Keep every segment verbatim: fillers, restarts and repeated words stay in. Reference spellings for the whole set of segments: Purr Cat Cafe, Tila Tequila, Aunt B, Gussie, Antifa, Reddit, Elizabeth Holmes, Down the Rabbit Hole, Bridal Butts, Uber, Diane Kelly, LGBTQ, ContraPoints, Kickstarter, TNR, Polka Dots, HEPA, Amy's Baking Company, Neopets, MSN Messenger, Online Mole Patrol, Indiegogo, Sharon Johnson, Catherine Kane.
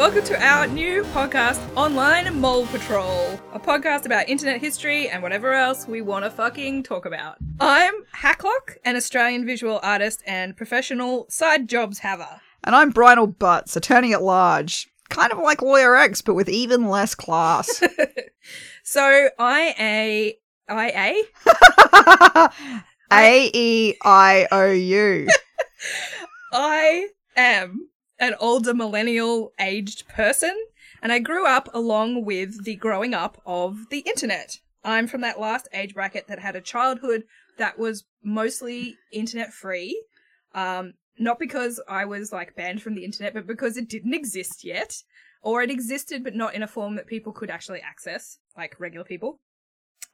Welcome to our new podcast, Online Mole Patrol, a podcast about internet history and whatever else we want to fucking talk about. I'm Hacklock, an Australian visual artist and professional side jobs haver. And I'm Bridal Butts, attorney at large. Kind of like Lawyer X, but with even less class. So I a I a A E I O U. I am an older millennial aged person, and I grew up along with the growing up of the internet. I'm from that last age bracket that had a childhood that was mostly internet free. Um, Not because I was, like, banned from the internet, but because it didn't exist yet. Or it existed, but not in a form that people could actually access, like regular people.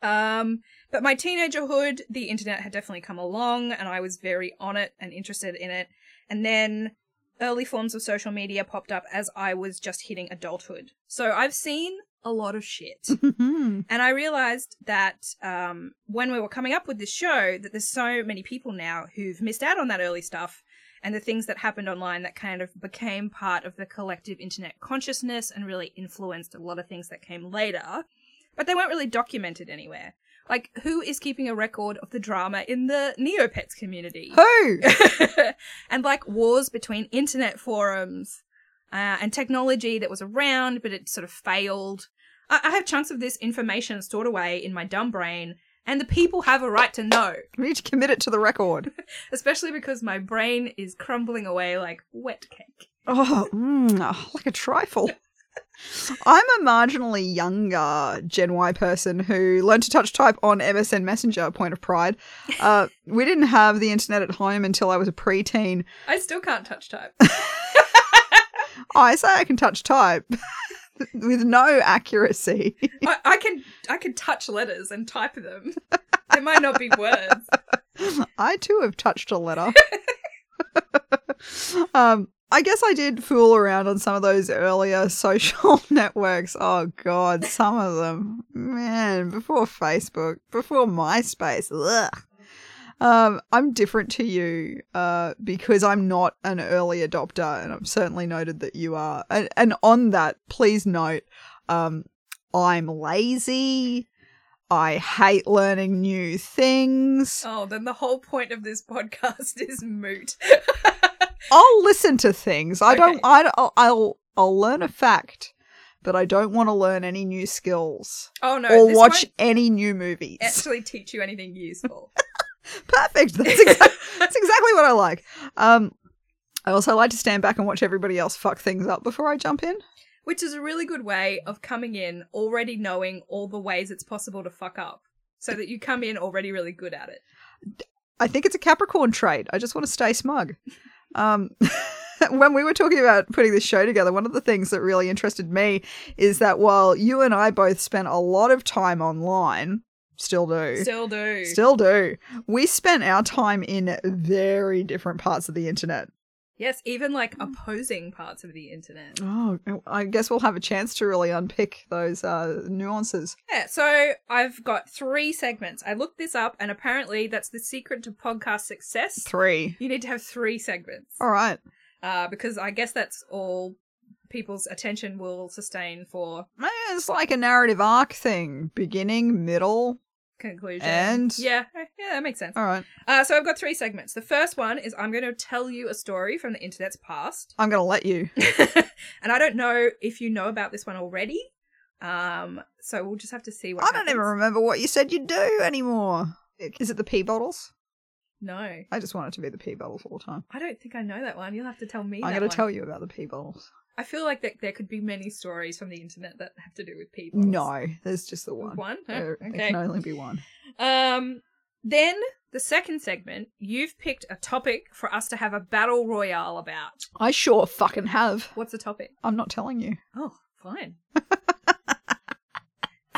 Um, but my teenagerhood, the internet had definitely come along, and I was very on it and interested in it. And then early forms of social media popped up as I was just hitting adulthood. So I've seen a lot of shit. And I realized that um, when we were coming up with this show, that there's so many people now who've missed out on that early stuff. And the things that happened online that kind of became part of the collective internet consciousness and really influenced a lot of things that came later. But they weren't really documented anywhere. Like, who is keeping a record of the drama in the Neopets community? Who? And, like, wars between internet forums uh, and technology that was around, but it sort of failed. I-, I have chunks of this information stored away in my dumb brain. And the people have a right to know. We need to commit it to the record. Especially because my brain is crumbling away like wet cake. Oh, mm, oh like a trifle. I'm a marginally younger Gen Y person who learned to touch type on M S N Messenger, point of pride. Uh, we didn't have the internet at home until I was a preteen. I still can't touch type. I say I can touch type. With no accuracy. I, I can I can touch letters and type them. They might not be words. I too have touched a letter. um, I guess I did fool around on some of those earlier social networks. Oh God, some of them. Man, before Facebook, before MySpace. Ugh. Um, I'm different to you uh, because I'm not an early adopter, and I've certainly noted that you are. And, and on that, please note, um, I'm lazy. I hate learning new things. Oh, then the whole point of this podcast is moot. I'll listen to things. I okay. don't. I, I'll, I'll. I'll learn a fact. But I don't want to learn any new skills. Oh no! Or watch any new movies. Actually, teach you anything useful. Perfect. That's exactly, that's exactly what I like. Um, I also like to stand back and watch everybody else fuck things up before I jump in. Which is a really good way of coming in already knowing all the ways it's possible to fuck up so that you come in already really good at it. I think it's a Capricorn trait. I just want to stay smug. Um, when we were talking about putting this show together, one of the things that really interested me is that while you and I both spent a lot of time online, Still do. Still do. Still do. We spent our time in very different parts of the internet. Yes, even like opposing parts of the internet. Oh, I guess we'll have a chance to really unpick those uh, nuances. Yeah, so I've got three segments. I looked this up and apparently that's the secret to podcast success. Three. You need to have three segments. All right. Uh, because I guess that's all people's attention will sustain for. It's like a narrative arc thing. Beginning, middle, conclusion. And yeah, yeah, that makes sense. All right. Uh, so I've got three segments. The first one is I'm going to tell you a story from the internet's past. I'm going to let you. And I don't know if you know about this one already. Um, so we'll just have to see what I happens. Don't even remember what you said you'd do anymore. Is it the pee bottles? No. I just want it to be the pee bottles all the time. I don't think I know that one. You'll have to tell me. I'm going to tell you about the pee bottles. I feel like that there could be many stories from the internet that have to do with people. No, there's just the one. One? Huh? There, okay. There can only be one. Um, then the second segment, you've picked a topic for us to have a battle royale about. I sure fucking have. What's the topic? I'm not telling you. Oh, fine. It's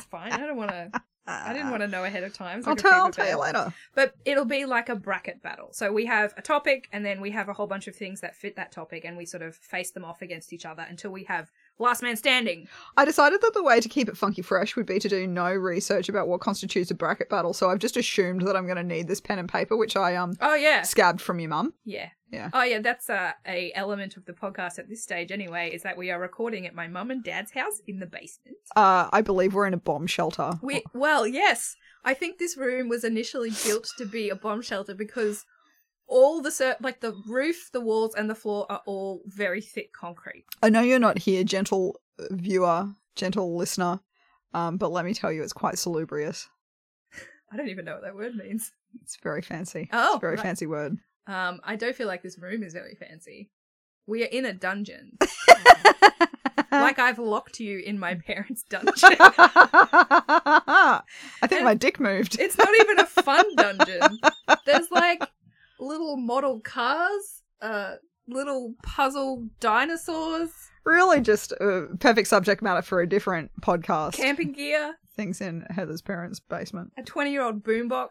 fine. I don't want to. I didn't want to know ahead of time. So I'll, tell, I'll tell you later. But it'll be like a bracket battle. So we have a topic and then we have a whole bunch of things that fit that topic and we sort of face them off against each other until we have last man standing. I decided that the way to keep it funky fresh would be to do no research about what constitutes a bracket battle. So I've just assumed that I'm going to need this pen and paper, which I um oh, yeah. scabbed from your mum. Yeah. Yeah. Oh, yeah, that's uh, a element of the podcast at this stage anyway, is that we are recording at my mum and dad's house in the basement. Uh, I believe we're in a bomb shelter. We Well, yes. I think this room was initially built to be a bomb shelter because all the, like, the roof, the walls, and the floor are all very thick concrete. I know you're not here, gentle viewer, gentle listener, um, but let me tell you, it's quite salubrious. I don't even know what that word means. It's very fancy. Oh, it's a very right. fancy word. Um, I don't feel like this room is very fancy. We are in a dungeon. Like I've locked you in my parents' dungeon. I think and my dick moved. It's not even a fun dungeon. There's like little model cars, uh, little puzzle dinosaurs. Really just a perfect subject matter for a different podcast. Camping gear. Things in Heather's parents' basement. A twenty-year-old boombox.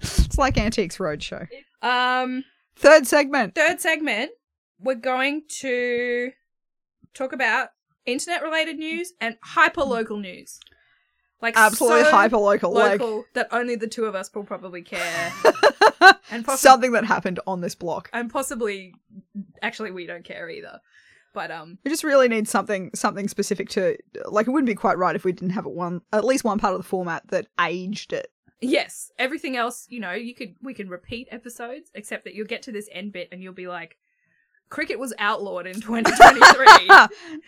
It's like Antiques Roadshow. Um, third segment. Third segment. We're going to talk about internet-related news and hyper-local news. Like absolutely so hyper-local. Local like... that only the two of us will probably care. And possi- Something that happened on this block. And possibly, actually, we don't care either. But um, we just really need something something specific to, like, it wouldn't be quite right if we didn't have it one at least one part of the format that aged it. Yes, everything else, you know, you could we can repeat episodes, except that you'll get to this end bit and you'll be like, cricket was outlawed in twenty twenty-three.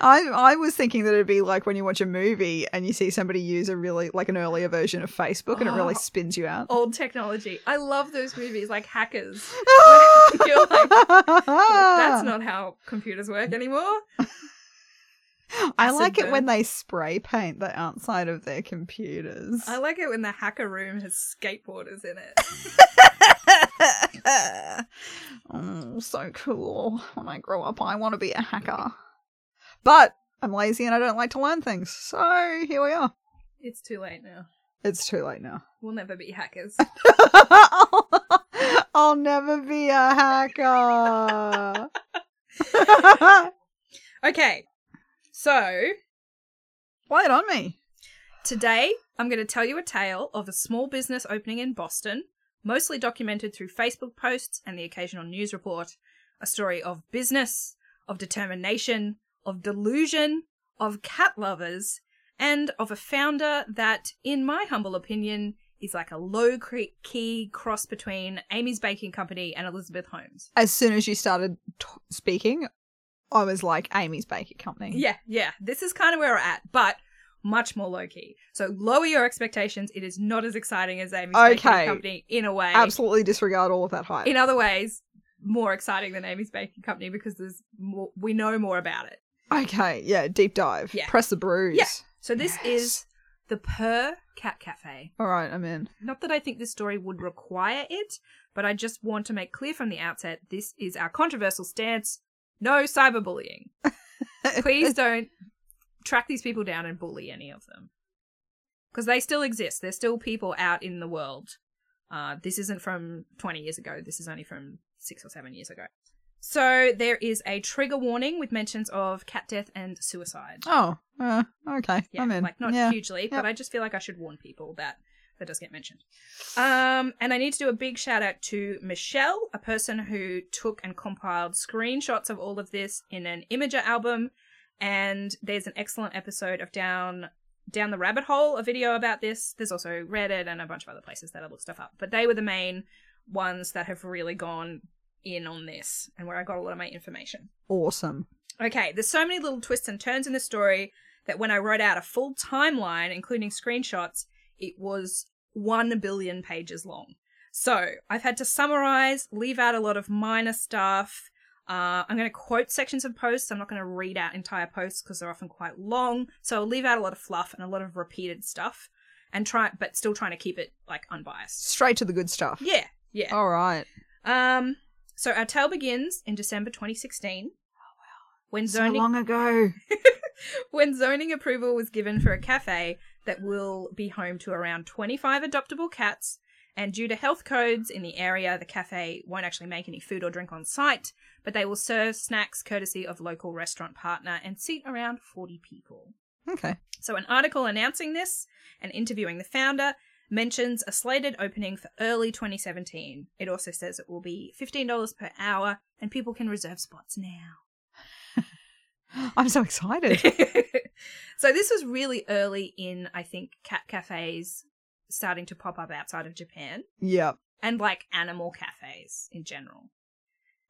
I I was thinking that it'd be like when you watch a movie and you see somebody use a really like an earlier version of Facebook and oh, it really spins you out. Old technology. I love those movies, like Hackers. You're like, that's not how computers work anymore. I Acid like it burn. When they spray paint the outside of their computers. I like it when the hacker room has skateboarders in it. Oh, so cool. When I grow up, I want to be a hacker. But I'm lazy and I don't like to learn things. So here we are. It's too late now. It's too late now. We'll never be hackers. I'll, I'll never be a hacker. Okay. So, play it on me. Today, I'm going to tell you a tale of a small business opening in Boston, mostly documented through Facebook posts and the occasional news report. A story of business, of determination, of delusion, of cat lovers, and of a founder that, in my humble opinion, is like a low-key cross between Amy's Baking Company and Elizabeth Holmes. As soon as you started t- speaking... I was like, Amy's Baking Company. Yeah, yeah. This is kind of where we're at, but much more low-key. So lower your expectations. It is not as exciting as Amy's okay. Baking Company in a way. Absolutely disregard all of that hype. In other ways, more exciting than Amy's Baking Company because there's more, we know more about it. Okay, yeah, deep dive. Yeah. Press the brews. Yeah. So this yes. is the Purr Cat Cafe. All right, I'm in. Not that I think this story would require it, but I just want to make clear from the outset, this is our controversial stance. No cyberbullying. Please don't track these people down and bully any of them. Because they still exist. There's still people out in the world. Uh, this isn't from twenty years ago. This is only from six or seven years ago. So there is a trigger warning with mentions of cat death and suicide. Oh, uh, okay. Yeah, I'm in. Like, not yeah. hugely, but yep. I just feel like I should warn people that that does get mentioned. Um, and I need to do a big shout out to Michelle, a person who took and compiled screenshots of all of this in an Imgur album. And there's an excellent episode of Down Down the Rabbit Hole, a video about this. There's also Reddit and a bunch of other places that I looked stuff up. But they were the main ones that have really gone in on this and where I got a lot of my information. Awesome. Okay, there's so many little twists and turns in this story that when I wrote out a full timeline, including screenshots, it was one billion pages long. So I've had to summarize, leave out a lot of minor stuff. Uh, I'm going to quote sections of posts. I'm not going to read out entire posts because they're often quite long. So I'll leave out a lot of fluff and a lot of repeated stuff and try, but still trying to keep it like unbiased. Straight to the good stuff. Yeah. Yeah. All right. Um, so our tale begins in December twenty sixteen. Oh, wow. When zoning- so long ago. When zoning approval was given for a cafe that will be home to around twenty-five adoptable cats, and due to health codes in the area, the cafe won't actually make any food or drink on site, but they will serve snacks courtesy of local restaurant partner and seat around forty people. Okay. So an article announcing this and interviewing the founder mentions a slated opening for early twenty seventeen. It also says it will be fifteen dollars per hour and people can reserve spots now. I'm so excited. So this was really early in, I think, cat cafes starting to pop up outside of Japan. Yeah. And like animal cafes in general.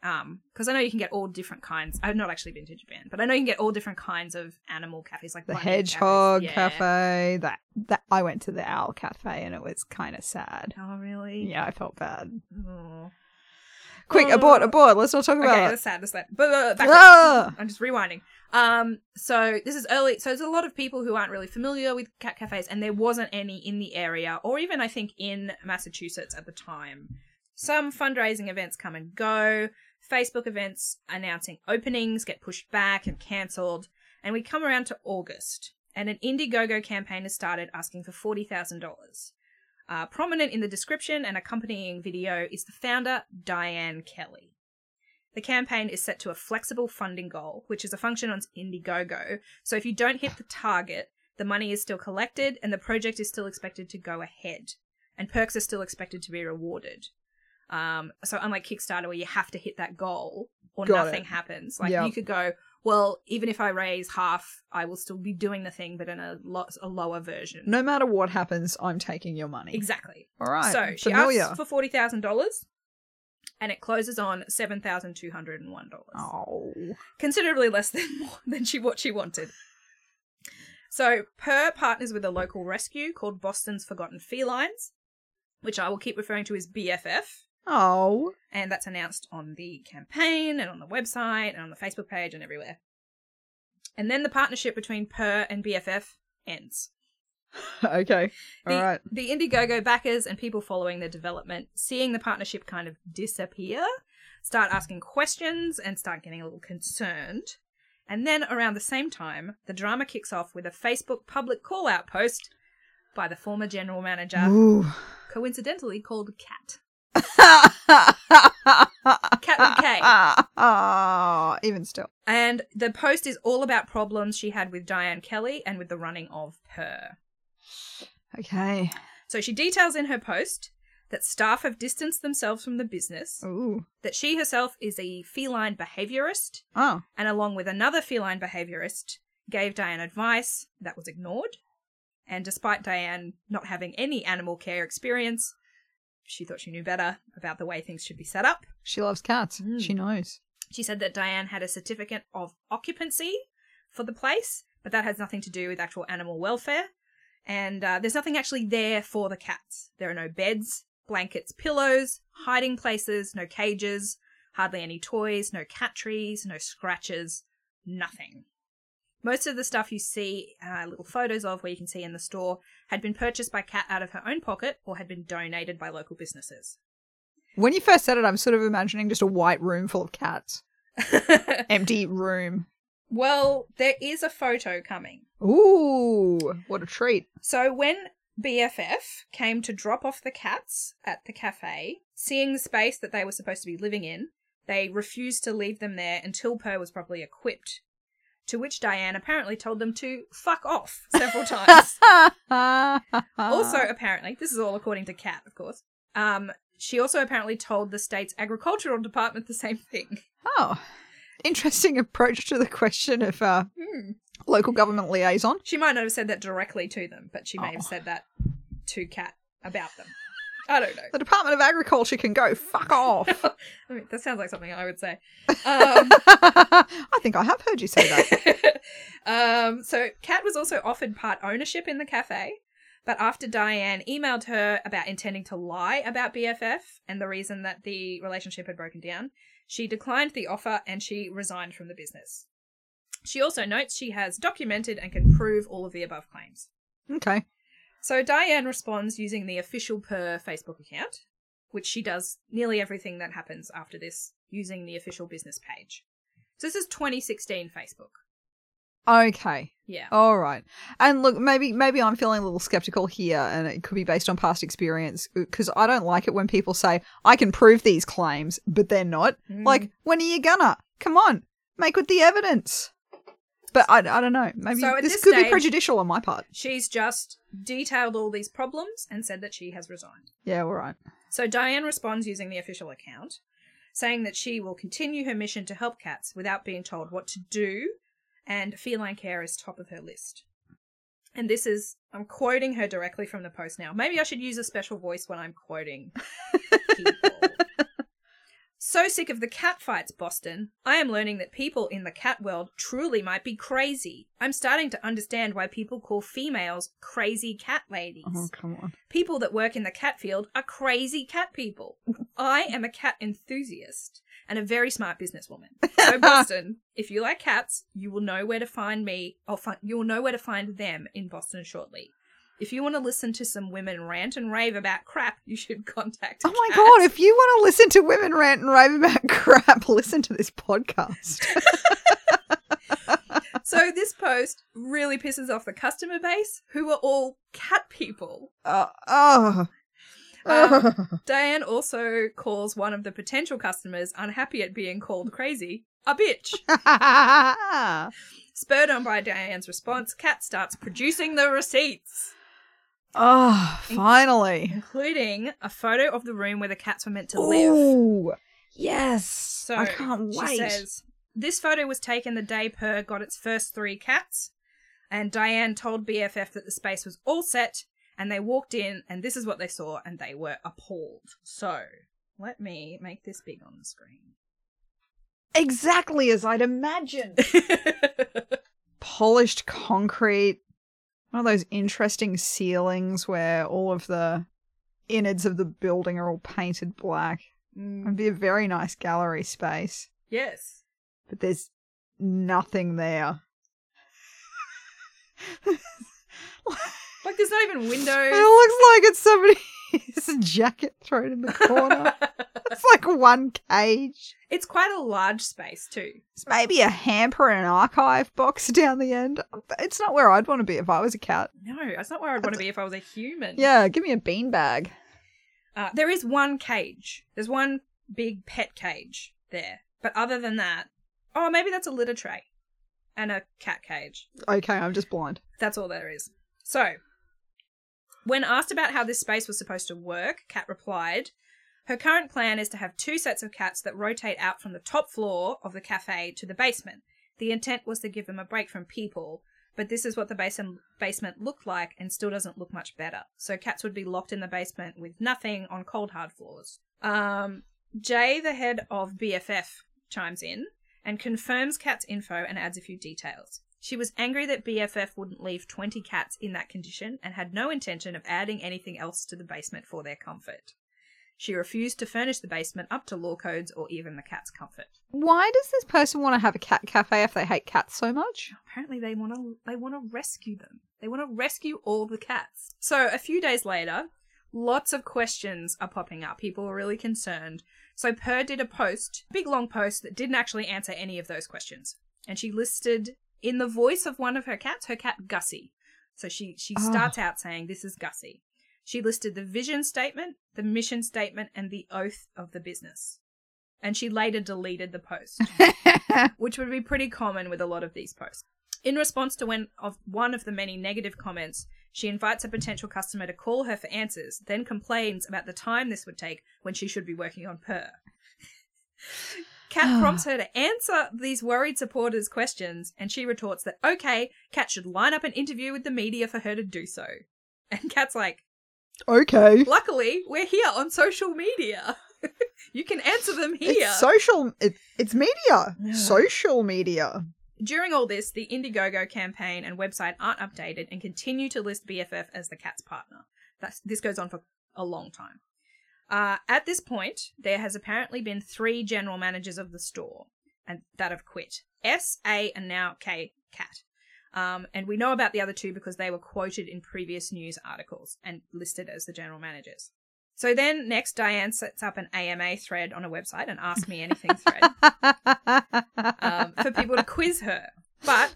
Um, because I know you can get all different kinds. I've not actually been to Japan, but I know you can get all different kinds of animal cafes, like the hedgehog cafes. Yeah. cafe. That that I went to the owl cafe, and it was kind of sad. Oh, really? Yeah, I felt bad. Oh. Quick, oh. abort, abort. Let's not talk about okay, it. Okay, that's sad. That's sad. Back ah! I'm just rewinding. Um, so this is early. So there's a lot of people who aren't really familiar with cat cafes, and there wasn't any in the area, or even I think in Massachusetts at the time. Some fundraising events come and go. Facebook events announcing openings get pushed back and cancelled, and we come around to August, and an Indiegogo campaign has started asking for forty thousand dollars. Uh, prominent in the description and accompanying video is the founder, Diane Kelly. The campaign is set to a flexible funding goal, which is a function on Indiegogo, so if you don't hit the target, the money is still collected and the project is still expected to go ahead, and perks are still expected to be rewarded. Um, so unlike Kickstarter where you have to hit that goal or Got nothing it. happens, like yep. you could go, well, even if I raise half, I will still be doing the thing, but in a, lo- a lower version. No matter what happens, I'm taking your money. Exactly. All right. So Familiar. she asks for forty thousand dollars and it closes on seven thousand two hundred one dollars. Oh. Considerably less than, than she what she wanted. So Purr partners with a local rescue called Boston's Forgotten Felines, which I will keep referring to as B F F. Oh. And that's announced on the campaign and on the website and on the Facebook page and everywhere. And then the partnership between Purr and B F F ends. Okay. All the, right. The Indiegogo backers and people following the development, seeing the partnership kind of disappear, start asking questions and start getting a little concerned. And then around the same time, the drama kicks off with a Facebook public call-out post by the former general manager, Ooh. coincidentally called Cat. Cat with K. Oh, even still. And the post is all about problems she had with Diane Kelly and with the running of Purr. Okay. So she details in her post that staff have distanced themselves from the business, Ooh. that she herself is a feline behaviourist, oh. and along with another feline behaviourist, gave Diane advice that was ignored. And despite Diane not having any animal care experience, she thought she knew better about the way things should be set up. She loves cats. Mm. She knows. She said that Diane had a certificate of occupancy for the place, but that has nothing to do with actual animal welfare. And uh, there's nothing actually there for the cats. There are no beds, blankets, pillows, hiding places, no cages, hardly any toys, no cat trees, no scratches, nothing. Most of the stuff you see uh, little photos of where you can see in the store had been purchased by Kat out of her own pocket or had been donated by local businesses. When you first said it, I'm sort of imagining just a white room full of cats. Empty room. Well, there is a photo coming. Ooh, what a treat. So when B F F came to drop off the cats at the cafe, seeing the space that they were supposed to be living in, they refused to leave them there until Purr was properly equipped. To which Diane apparently told them to fuck off several times. Also, apparently, this is all according to Kat, of course, um, she also apparently told the state's agricultural department the same thing. Oh, interesting approach to the question of uh, mm. local government liaison. She might not have said that directly to them, but she may oh. have said that to Kat about them. I don't know. The Department of Agriculture can go fuck off. I mean, that sounds like something I would say. Um, I think I have heard you say that. um, so Kat was also offered part ownership in the cafe, but after Diane emailed her about intending to lie about B F F and the reason that the relationship had broken down, she declined the offer and she resigned from the business. She also notes she has documented and can prove all of the above claims. Okay. So Diane responds using the official Purr Facebook account, which she does nearly everything that happens after this using the official business page. So this is twenty sixteen Facebook. Okay. Yeah. All right. And look, maybe maybe I'm feeling a little skeptical here, and it could be based on past experience, because I don't like it when people say, I can prove these claims, but they're not. Mm. Like, when are you gonna? Come on, make with the evidence. But I, I don't know. Maybe so this, this could stage, be prejudicial on my part. She's just detailed all these problems and said that she has resigned. Yeah, all right. So Diane responds using the official account, saying that she will continue her mission to help cats without being told what to do, and feline care is top of her list. And this is, I'm quoting her directly from the post now. Maybe I should use a special voice when I'm quoting people. So sick of the cat fights, Boston. I am learning that people in the cat world truly might be crazy. I'm starting to understand why people call females crazy cat ladies. Oh, come on. People that work in the cat field are crazy cat people. I am a cat enthusiast and a very smart businesswoman. So Boston, if you like cats, you will know where to find me. Or find, you will know where to find them in Boston shortly. If you want to listen to some women rant and rave about crap, you should contact Oh my cat. God, if you want to listen to women rant and rave about crap, listen to this podcast. So this post really pisses off the customer base, who are all cat people. Uh, oh. Uh, oh. Diane also calls one of the potential customers unhappy at being called crazy a bitch. Spurred on by Diane's response, Cat starts producing the receipts. Oh, finally. Including a photo of the room where the cats were meant to Ooh, live. Ooh, yes. So I can't wait. She says, this photo was taken the day Purr got its first three cats, and Diane told B F F that the space was all set, and they walked in, and this is what they saw, and they were appalled. So let me make this big on the screen. Exactly as I'd imagined. Polished concrete. One of those interesting ceilings where all of the innards of the building are all painted black. Mm. It'd be a very nice gallery space. Yes. But there's nothing there. Like, there's not even windows. It looks like it's somebody's jacket thrown in the corner. It's like one cage. It's quite a large space too. It's maybe a hamper and an archive box down the end. It's not where I'd want to be if I was a cat. No, it's not where I'd I'd want to be if I was a human. Yeah, give me a beanbag. Uh, there is one cage. There's one big pet cage there. But other than that, oh, maybe that's a litter tray and a cat cage. Okay, I'm just blind. That's all there is. So, when asked about how this space was supposed to work, Cat replied, her current plan is to have two sets of cats that rotate out from the top floor of the cafe to the basement. The intent was to give them a break from people, but this is what the base- basement looked like and still doesn't look much better. So cats would be locked in the basement with nothing on cold, hard floors. Um, Jay, the head of B F F, chimes in and confirms Cat's info and adds a few details. She was angry that B F F wouldn't leave twenty cats in that condition and had no intention of adding anything else to the basement for their comfort. She refused to furnish the basement up to law codes or even the cat's comfort. Why does this person want to have a cat cafe if they hate cats so much? Apparently they want to they want to rescue them. They want to rescue all the cats. So a few days later, lots of questions are popping up. People are really concerned. So Purr did a post, big long post that didn't actually answer any of those questions. And she listed in the voice of one of her cats, her cat Gussie. So she, she oh. starts out saying, this is Gussie. She listed the vision statement, the mission statement, and the oath of the business. And she later deleted the post, which would be pretty common with a lot of these posts. In response to one of, one of the many negative comments, she invites a potential customer to call her for answers, then complains about the time this would take when she should be working on Purr. Cat prompts her to answer these worried supporters' questions, and she retorts that, okay, Cat should line up an interview with the media for her to do so. And Cat's like, okay. Luckily, we're here on social media. You can answer them here. It's social. It, it's media. Social media. During all this, the Indiegogo campaign and website aren't updated and continue to list B F F as the cat's partner. That's, this goes on for a long time. Uh, at this point, there has apparently been three general managers of the store and that have quit. S, A, and now K, Cat. Um, and we know about the other two because they were quoted in previous news articles and listed as the general managers. So then next, Diane sets up an A M A thread on a website, an Ask Me Anything thread, um, for people to quiz her. But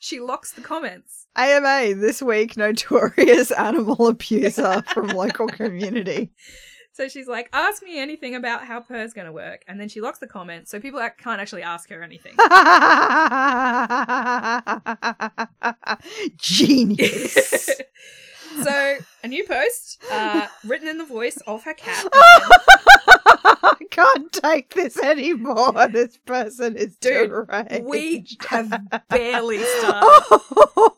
she locks the comments. A M A, this week, notorious animal abuser from local community. So she's like, ask me anything about how Purr's going to work. And then she locks the comments so people can't actually ask her anything. Genius. So, a new post, uh, written in the voice of her cat. I can't take this anymore. This person is Dude, deranged. We have barely started.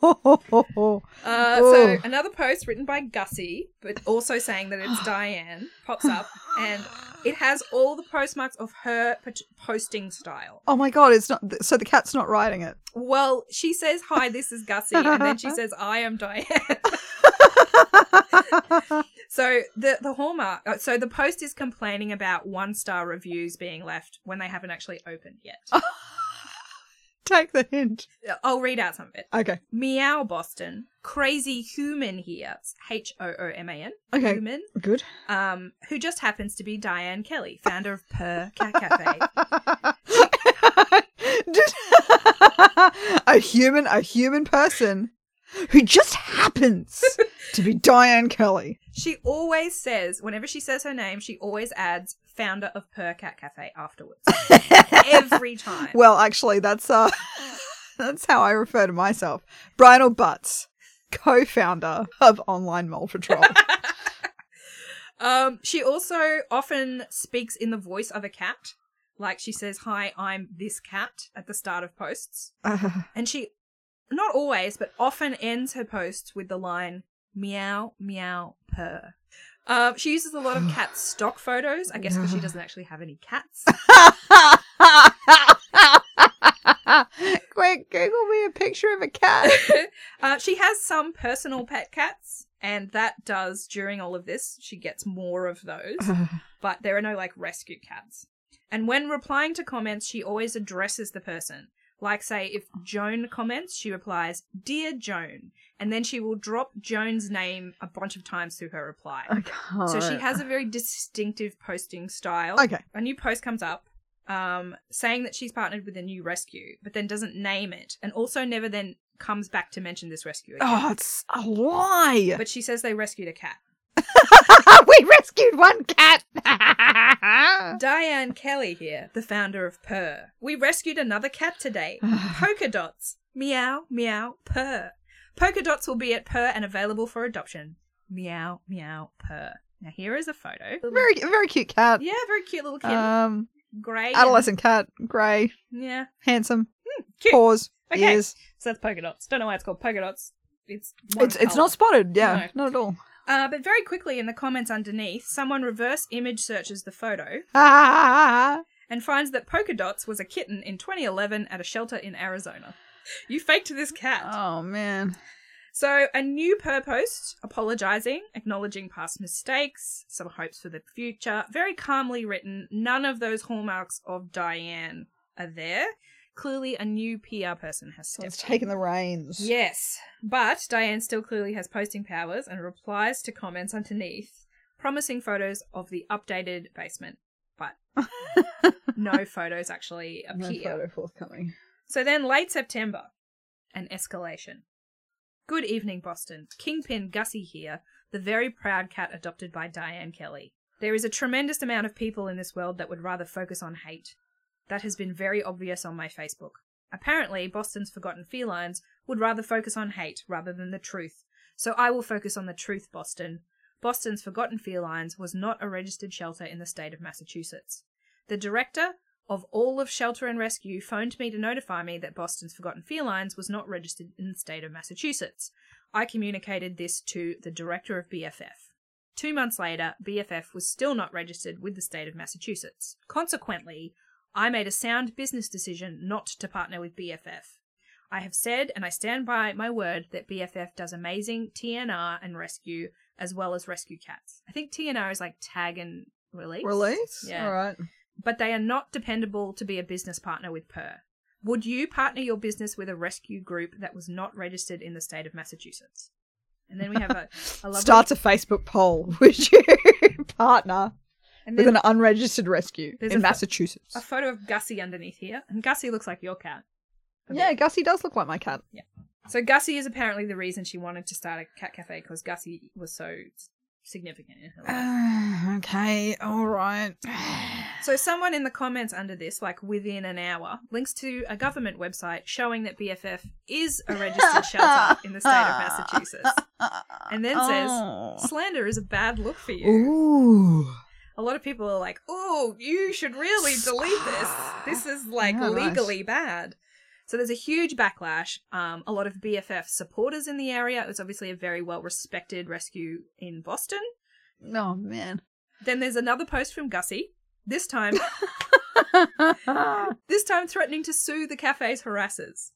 Oh. Uh, so, another post written by Gussie, but also saying that it's Diane, pops up, and it has all the postmarks of her posting style. Oh my God, it's not. So the cat's not writing it. Well, she says, "Hi, this is Gussie," and then she says, "I am Diane." So the the hallmark. So the post is complaining about one star reviews being left when they haven't actually opened yet. Take the hint. I'll read out some of it. Okay. Meow Boston. Crazy human here. H O O M A N. Okay. Human. Good. Um, who just happens to be Diane Kelly, founder of Purr Cat Cafe. a human, a human person who just happens to be Diane Kelly. She always says, whenever she says her name, she always adds founder of Purr Cat Cafe afterwards. Every time. Well, actually, that's uh, that's how I refer to myself. Bridal Butts, co-founder of Online Mole Patrol. um, she also often speaks in the voice of a cat. Like she says, "Hi, I'm this cat" at the start of posts. Uh, and she, not always, but often ends her posts with the line, "Meow, meow, purr." Um, she uses a lot of cat stock photos, I guess because she doesn't actually have any cats. Quick, Google me a picture of a cat. uh, she has some personal pet cats, and that does, during all of this, she gets more of those, but there are no, like, rescue cats. And when replying to comments, she always addresses the person. Like, say, if Joan comments, she replies, "Dear Joan," and then she will drop Joan's name a bunch of times through her reply. I can't. So she has a very distinctive posting style. Okay. A new post comes up um, saying that she's partnered with a new rescue, but then doesn't name it, and also never then comes back to mention this rescue again. Oh, it's a lie. But she says they rescued a cat. We rescued one cat. Diane Kelly here, the founder of Purr. We rescued another cat today. Polka Dots. Meow, meow, purr. Polka Dots will be at Purr and available for adoption. Meow, meow, purr. Now here is a photo. Very, very cute cat. Yeah, very cute little kid. Um, grey. Adolescent cat. Grey. Yeah. Handsome. Mm, cute. Paws. Okay. Ears. So that's Polka Dots. Don't know why it's called Polka Dots. It's it's, it's not spotted. Yeah, no. Not at all. Uh, but very quickly in the comments underneath, someone reverse image searches the photo ah. and finds that Polka Dots was a kitten in twenty eleven at a shelter in Arizona. You faked this cat. Oh, man. So a new Purr post, apologising, acknowledging past mistakes, some hopes for the future, very calmly written. None of those hallmarks of Diane are there. Clearly a new P R person has stepped in. It's taken the reins. Yes. But Diane still clearly has posting powers and replies to comments underneath, promising photos of the updated basement. But no photos actually appear. No photo forthcoming. So then late September, an escalation. Good evening, Boston. Kingpin Gussie here, the very proud cat adopted by Diane Kelly. There is a tremendous amount of people in this world that would rather focus on hate. That has been very obvious on my Facebook. Apparently, Boston's Forgotten Felines would rather focus on hate rather than the truth. So I will focus on the truth, Boston. Boston's Forgotten Felines was not a registered shelter in the state of Massachusetts. The director of all of Shelter and Rescue phoned me to notify me that Boston's Forgotten Felines was not registered in the state of Massachusetts. I communicated this to the director of B F F. Two months later, B F F was still not registered with the state of Massachusetts. Consequently, I made a sound business decision not to partner with B F F. I have said, and I stand by my word, that B F F does amazing T N R and rescue, as well as rescue cats. I think T N R is like tag and release. Release? Yeah. All right. But they are not dependable to be a business partner with Purr. Would you partner your business with a rescue group that was not registered in the state of Massachusetts? And then we have a, a lovely... Starts a Facebook poll. Would you partner... And with an unregistered rescue in a Massachusetts. Fo- a photo of Gussie underneath here. And Gussie looks like your cat. Yeah, bit. Gussie does look like my cat. Yeah. So Gussie is apparently the reason she wanted to start a cat cafe, because Gussie was so significant in her life. Uh, okay, all right. So someone in the comments under this, like within an hour, links to a government website showing that B F F is a registered shelter in the state of Massachusetts, and then oh. says, slander is a bad look for you. Ooh. A lot of people are like, oh, you should really delete this. This is, like, oh, legally gosh. bad. So there's a huge backlash. Um, a lot of B F F supporters in the area. It's obviously a very well-respected rescue in Boston. Oh, man. Then there's another post from Gussie. This time, this time threatening to sue the cafe's harassers.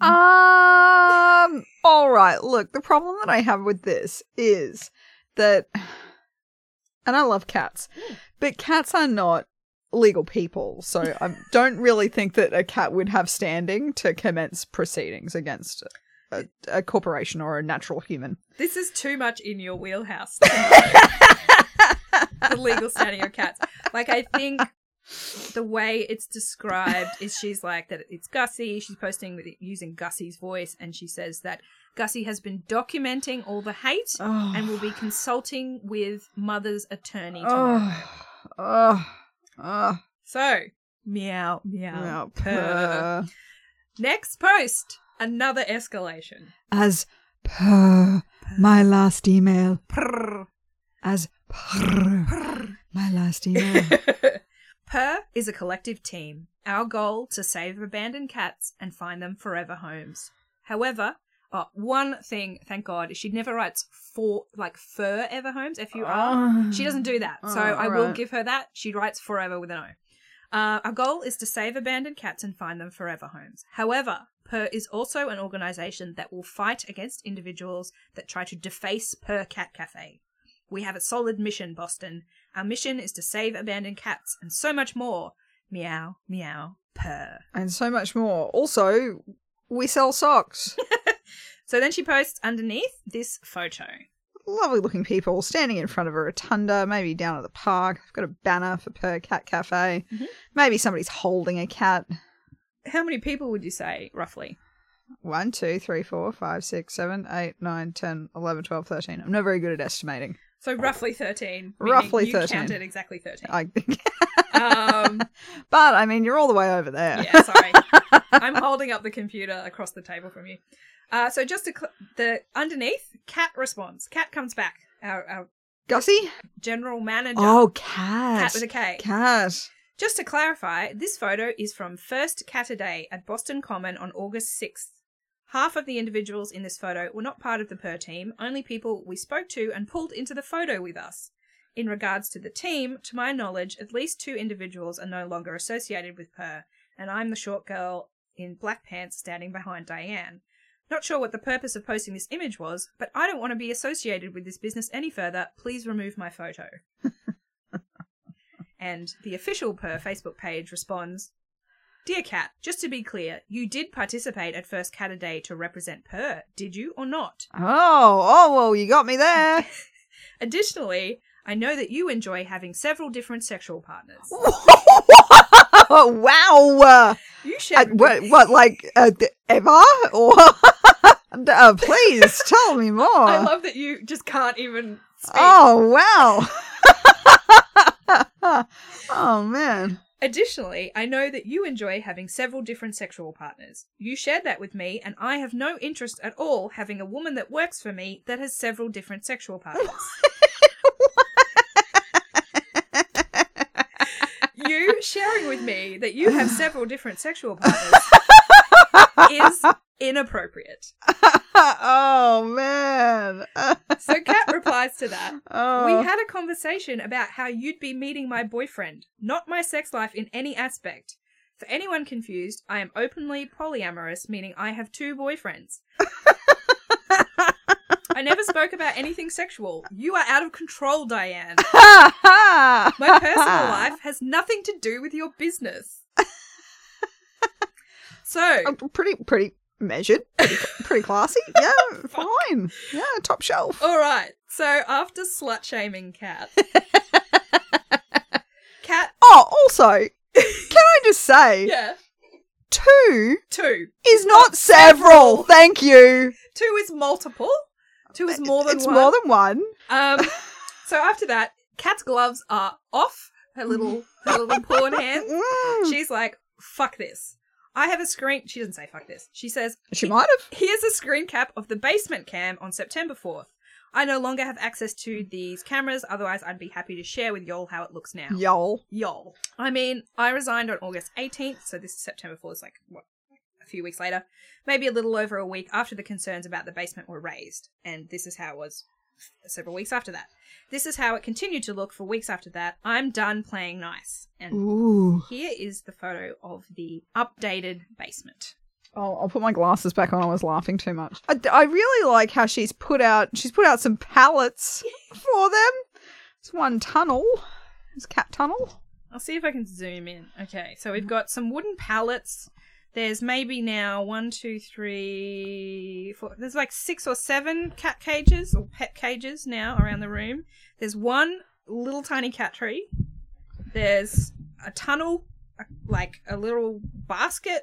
Um, all right. Look, the problem that I have with this is that, and I love cats, but cats are not legal people, so I don't really think that a cat would have standing to commence proceedings against a, a corporation or a natural human. This is too much in your wheelhouse. The legal standing of cats. Like, I think the way it's described is she's like that it's Gussie. She's posting that it, using Gussie's voice, and she says that Gussie has been documenting all the hate oh. and will be consulting with Mother's attorney tomorrow. Oh. Oh. Oh. So, meow, meow, meow purr. Next post, another escalation. As per my last email. Purr. As Purr. Purr. My last email. Purr is a collective team. Our goal to save abandoned cats and find them forever homes. However, oh, one thing, thank God, she never writes for, like, forever homes, F U R. Oh. She doesn't do that. So oh, I right. will give her that. She writes forever with an O. Uh, our goal is to save abandoned cats and find them forever homes. However, Purr is also an organisation that will fight against individuals that try to deface Purr Cat Cafe. We have a solid mission, Boston. Our mission is to save abandoned cats and so much more. Meow, meow, purr. And so much more. Also, we sell socks. So then she posts underneath this photo. Lovely looking people standing in front of a rotunda, maybe down at the park. I've got a banner for Purr Cat Cafe. Mm-hmm. Maybe somebody's holding a cat. How many people would you say, roughly? One, two, three, four, five, six, seven, eight, nine, ten, eleven, twelve, thirteen. I'm not very good at estimating. So roughly thirteen. Roughly you thirteen. You counted exactly thirteen. I... um, but, I mean, you're all the way over there. Yeah, sorry. I'm holding up the computer across the table from you. Uh, so just to cl- the underneath, cat responds. Cat comes back. Our, our Gussie? General manager. Oh, cat. Cat with a K. Cat. Just to clarify, this photo is from First Cat a Day at Boston Common on August sixth. Half of the individuals in this photo were not part of the Purr team, only people we spoke to and pulled into the photo with us. In regards to the team, to my knowledge, at least two individuals are no longer associated with Purr, and I'm the short girl in black pants standing behind Diane. Not sure what the purpose of posting this image was, but I don't want to be associated with this business any further. Please remove my photo. And the official Purr Facebook page responds, Dear Cat, just to be clear, you did participate at First Cat a Day to represent Purr, did you or not? Oh, oh, well, you got me there. Additionally, I know that you enjoy having several different sexual partners. Wow. You share. Uh, what, what, like, uh, ever? Or uh, please tell me more. I love that you just can't even speak. Oh, wow. Oh, man. Additionally, I know that you enjoy having several different sexual partners. You shared that with me, and I have no interest at all having a woman that works for me that has several different sexual partners. You sharing with me that you have several different sexual partners is inappropriate. Oh, man. So Kat replies to that. Oh. We had a conversation about how you'd be meeting my boyfriend, not my sex life in any aspect. For anyone confused, I am openly polyamorous, meaning I have two boyfriends. I never spoke about anything sexual. You are out of control, Diane. My personal life has nothing to do with your business. So. I'm pretty, pretty. Measured, pretty, pretty classy, yeah, fine, yeah, top shelf. All right, so after slut shaming Cat, Cat. Oh, also, can I just say, yeah, two, two is not, not several. several. Thank you. Two is multiple. Two is more than it's one. It's more than one. Um, So after that, Kat's gloves are off, her little her little pawn hand. She's like, fuck this. I have a screen. She doesn't say fuck this. She says, she might have. Here's a screen cap of the basement cam on September fourth. I no longer have access to these cameras, otherwise I'd be happy to share with y'all how it looks now. Y'all. Y'all. I mean, I resigned on August eighteenth, so this is September fourth, is like, what, a few weeks later. Maybe a little over a week after the concerns about the basement were raised. And this is how it was several weeks after that. This is how it continued to look for weeks after that. I'm done playing nice. And ooh, here is the photo of the updated basement. Oh, I'll put my glasses back on. I was laughing too much. I, I really like how she's put out, she's put out some pallets for them. It's one tunnel. It's Cat Tunnel. I'll see if I can zoom in. Okay, so we've got some wooden pallets. There's maybe now one, two, three, four. There's like six or seven cat cages or pet cages now around the room. There's one little tiny cat tree. There's a tunnel, like a little basket.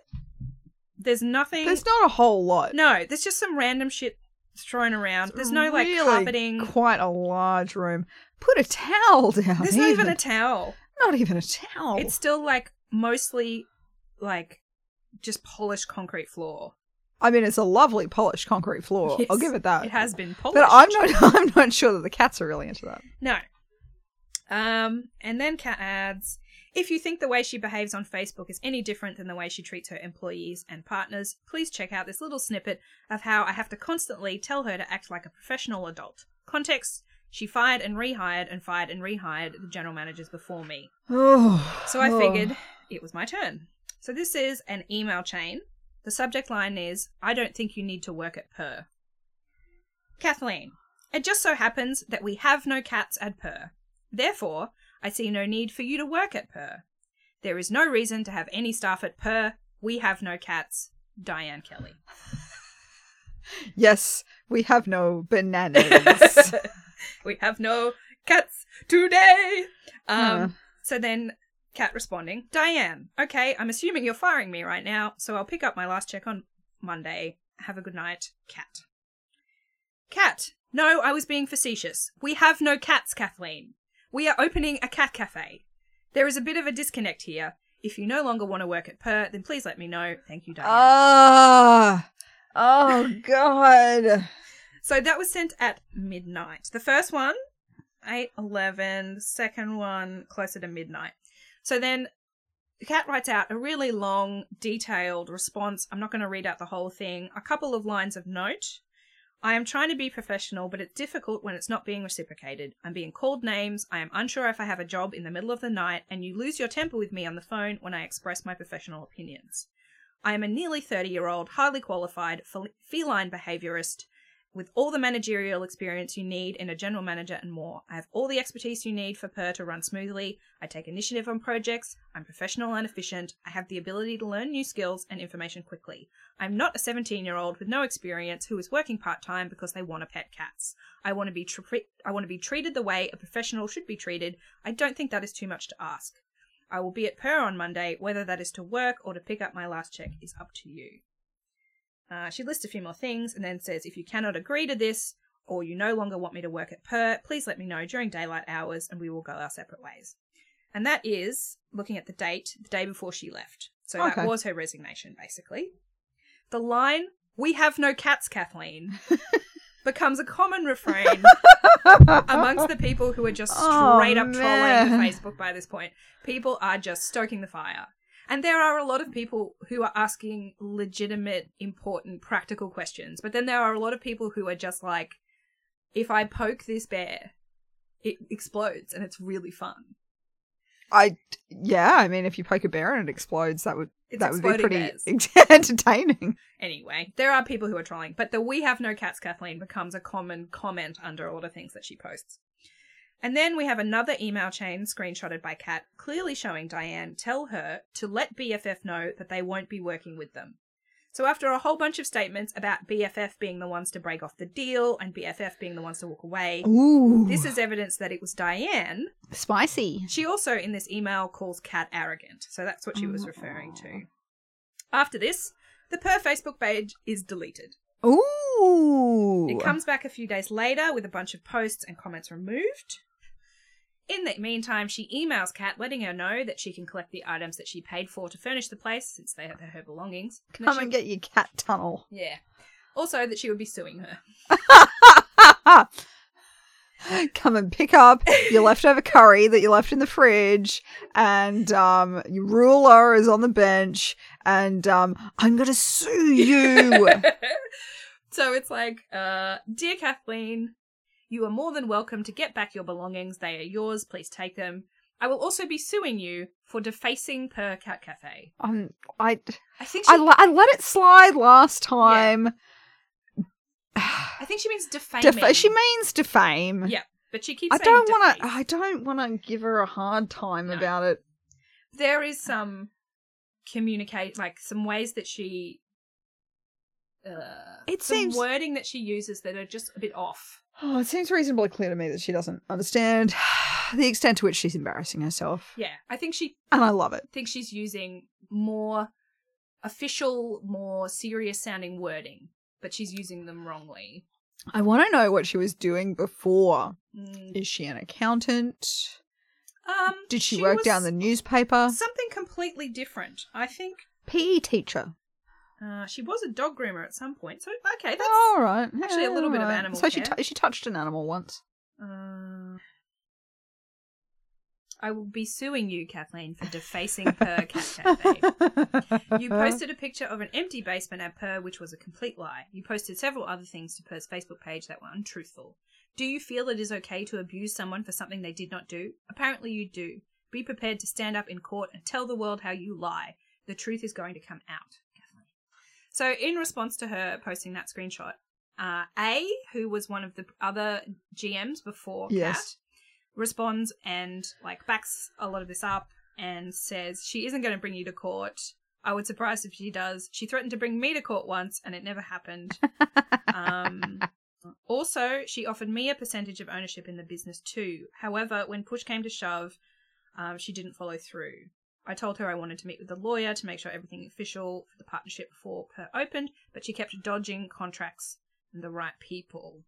There's nothing. There's not a whole lot. No, there's just some random shit thrown around. There's no really like carpeting. Quite a large room. Put a towel down. There's not even a towel. Not even a towel. It's still like mostly like just polished concrete floor. I mean, it's a lovely polished concrete floor. Yes, I'll give it that. It has been polished. But I'm not. I'm not sure that the cats are really into that. No. Um, and then Cat adds, if you think the way she behaves on Facebook is any different than the way she treats her employees and partners, please check out this little snippet of how I have to constantly tell her to act like a professional adult. Context, she fired and rehired and fired and rehired the general managers before me. Oh, so I figured oh. it was my turn. So this is an email chain. The subject line is, I don't think you need to work at Purr. Kathleen, it just so happens that we have no cats at Purr. Therefore, I see no need for you to work at Purr. There is no reason to have any staff at Purr. We have no cats. Diane Kelly. Yes, we have no bananas. We have no cats today. Um, huh. So then Cat responding, Diane, okay, I'm assuming you're firing me right now, so I'll pick up my last check on Monday. Have a good night, Cat. Cat, no, I was being facetious. We have no cats, Kathleen. We are opening a cat cafe. There is a bit of a disconnect here. If you no longer want to work at Purr, then please let me know. Thank you, Diane. Oh, oh God. So that was sent at midnight. The first one, eight eleven. The second one, closer to midnight. So then Cat writes out a really long, detailed response. I'm not going to read out the whole thing. A couple of lines of note. I am trying to be professional, but it's difficult when it's not being reciprocated. I'm being called names. I am unsure if I have a job in the middle of the night, and you lose your temper with me on the phone when I express my professional opinions. I am a nearly thirty-year-old, highly qualified fel- feline behaviourist with all the managerial experience you need in a general manager and more. I have all the expertise you need for Purr to run smoothly. I take initiative on projects. I'm professional and efficient. I have the ability to learn new skills and information quickly. I'm not a seventeen-year-old with no experience who is working part-time because they want to pet cats. I want to be tre- I want to be treated the way a professional should be treated. I don't think that is too much to ask. I will be at Purr on Monday. Whether that is to work or to pick up my last check is up to you. Uh, she lists a few more things and then says, if you cannot agree to this or you no longer want me to work at Purr, please let me know during daylight hours and we will go our separate ways. And that is, looking at the date, the day before she left. So okay. That was her resignation, basically. The line, we have no cats, Kathleen, becomes a common refrain amongst the people who are just straight oh, up man. trolling the Facebook by this point. People are just stoking the fire. And there are a lot of people who are asking legitimate, important, practical questions. But then there are a lot of people who are just like, if I poke this bear, it explodes and it's really fun. I, yeah, I mean, if you poke a bear and it explodes, that would, it's that would be pretty entertaining. Anyway, there are people who are trolling. But the we have no cats, Kathleen, becomes a common comment under all the things that she posts. And then we have another email chain screenshotted by Kat, clearly showing Diane tell her to let B F F know that they won't be working with them. So after a whole bunch of statements about B F F being the ones to break off the deal and B F F being the ones to walk away, ooh, this is evidence that it was Diane. Spicy. She also, in this email, calls Kat arrogant. So that's what she was oh. referring to. After this, the Purr Facebook page is deleted. Ooh. It comes back a few days later with a bunch of posts and comments removed. In the meantime, she emails Kat, letting her know that she can collect the items that she paid for to furnish the place, since they are her belongings. Come she... and get your cat tunnel. Yeah. Also, that she would be suing her. Come and pick up your leftover curry that you left in the fridge, and um, your ruler is on the bench, and um, I'm going to sue you. So it's like, uh, dear Kathleen, you are more than welcome to get back your belongings. They are yours. Please take them. I will also be suing you for defacing Purr Cat Cafe. Um, I, I think she... I, I let it slide last time. Yeah. I think she means defaming. Defa- she means defame. Yeah, but she keeps. I saying don't want to. I don't want to give her a hard time no. about it. There is some communicate, like some ways that she. Uh, it some seems wording that she uses that are just a bit off. Oh, it seems reasonably clear to me that she doesn't understand the extent to which she's embarrassing herself. Yeah, I think she... And I love it. I think she's using more official, more serious-sounding wording, but she's using them wrongly. I want to know what she was doing before. Mm. Is she an accountant? Um, Did she, she work down the newspaper? Something completely different, I think. P E teacher. Uh, she was a dog groomer at some point, so okay, that's oh, all right. Actually yeah, a little bit right. of animal. So care. she t- she touched an animal once. Uh, I will be suing you, Kathleen, for defacing Purr Cat Cafe. You posted a picture of an empty basement at Purr, which was a complete lie. You posted several other things to Purr's Facebook page that were untruthful. Do you feel it is okay to abuse someone for something they did not do? Apparently, you do. Be prepared to stand up in court and tell the world how you lie. The truth is going to come out. So in response to her posting that screenshot, uh, A, who was one of the other G Ms before Kat, yes. responds and like backs a lot of this up and says she isn't going to bring you to court. I would be surprised if she does. She threatened to bring me to court once and it never happened. um, also, she offered me a percentage of ownership in the business too. However, when push came to shove, um, she didn't follow through. I told her I wanted to meet with a lawyer to make sure everything official for the partnership before Purr opened, but she kept dodging contracts and the right people.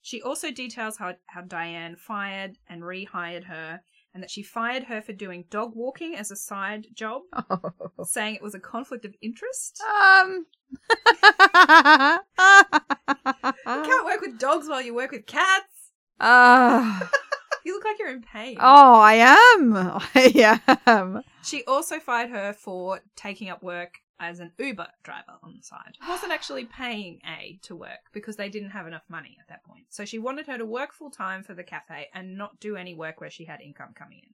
She also details how, how Diane fired and rehired her, and that she fired her for doing dog walking as a side job, oh. saying it was a conflict of interest. Um, You can't work with dogs while you work with cats. Ah. Uh. You look like you're in pain. Oh, I am. I am. She also fired her for taking up work as an Uber driver on the side. She wasn't actually paying A to work because they didn't have enough money at that point. So she wanted her to work full time for the cafe and not do any work where she had income coming in.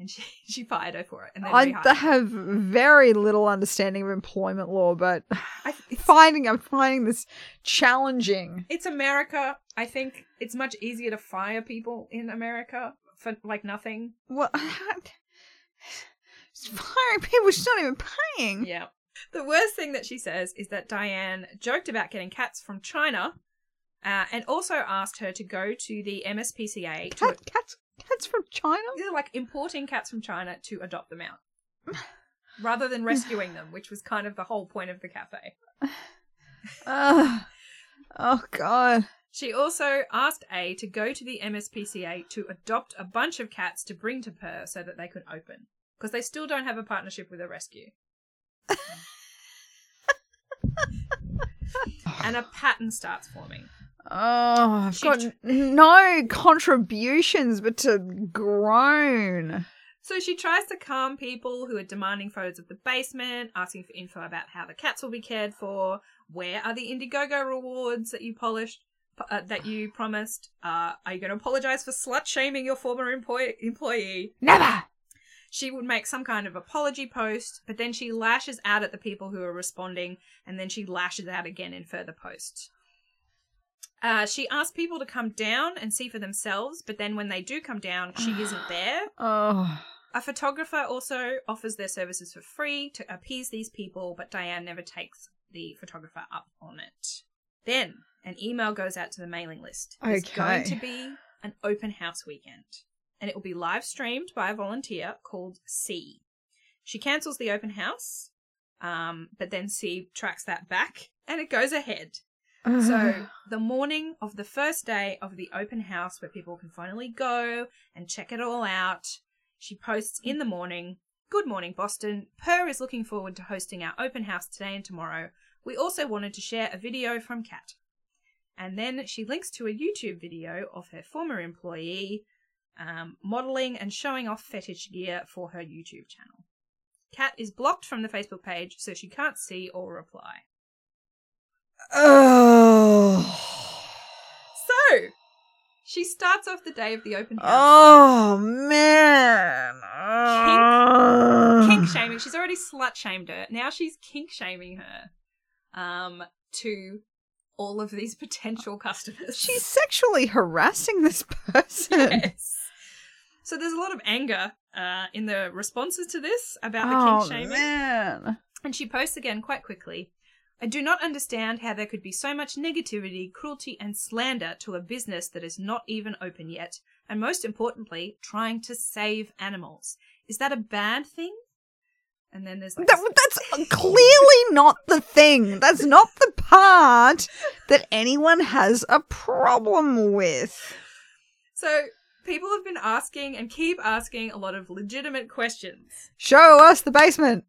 And she, she fired her for it. And then I rehired have her. Very little understanding of employment law, but I, finding I'm finding this challenging. It's America. I think it's much easier to fire people in America for like nothing. Well, firing people she's not even paying. Yeah. The worst thing that she says is that Diane joked about getting cats from China, uh, and also asked her to go to the M S P C A. Cat, to... Cats. Cats from China? They're like importing cats from China to adopt them out rather than rescuing them, which was kind of the whole point of the cafe. uh, oh, God. She also asked A to go to the M S P C A to adopt a bunch of cats to bring to Purr so that they could open because they still don't have a partnership with a rescue. And a pattern starts forming. Oh, I've she got tr- no contributions but to groan. So she tries to calm people who are demanding photos of the basement, asking for info about how the cats will be cared for, where are the Indiegogo rewards that you polished, uh, that you promised? Uh, are you going to apologize for slut-shaming your former employ- employee? Never! She would make some kind of apology post, but then she lashes out at the people who are responding, and then she lashes out again in further posts. Uh, she asked people to come down and see for themselves, but then when they do come down, she isn't there. Oh. A photographer also offers their services for free to appease these people, but Diane never takes the photographer up on it. Then an email goes out to the mailing list. Okay. It's going to be an open house weekend, and it will be live streamed by a volunteer called C. She cancels the open house, um, but then C tracks that back, and it goes ahead. Uh. So the morning of the first day of the open house where people can finally go and check it all out, she posts in the morning, "Good morning, Boston. Purr is looking forward to hosting our open house today and tomorrow. We also wanted to share a video from Cat." And then she links to a YouTube video of her former employee um, modeling and showing off fetish gear for her YouTube channel. Cat is blocked from the Facebook page, so she can't see or reply. Oh. So, she starts off the day of the open house. Oh, man. Oh. Kink, kink shaming. She's already slut-shamed her. Now she's kink shaming her um, to all of these potential customers. She's sexually harassing this person. Yes. So there's a lot of anger uh, in the responses to this about oh, the kink shaming. Man. And she posts again quite quickly. "I do not understand how there could be so much negativity, cruelty, and slander to a business that is not even open yet, and most importantly, trying to save animals. Is that a bad thing?" And then there's like... That, that's clearly not the thing. That's not the part that anyone has a problem with. So... people have been asking and keep asking a lot of legitimate questions. Show us the basement.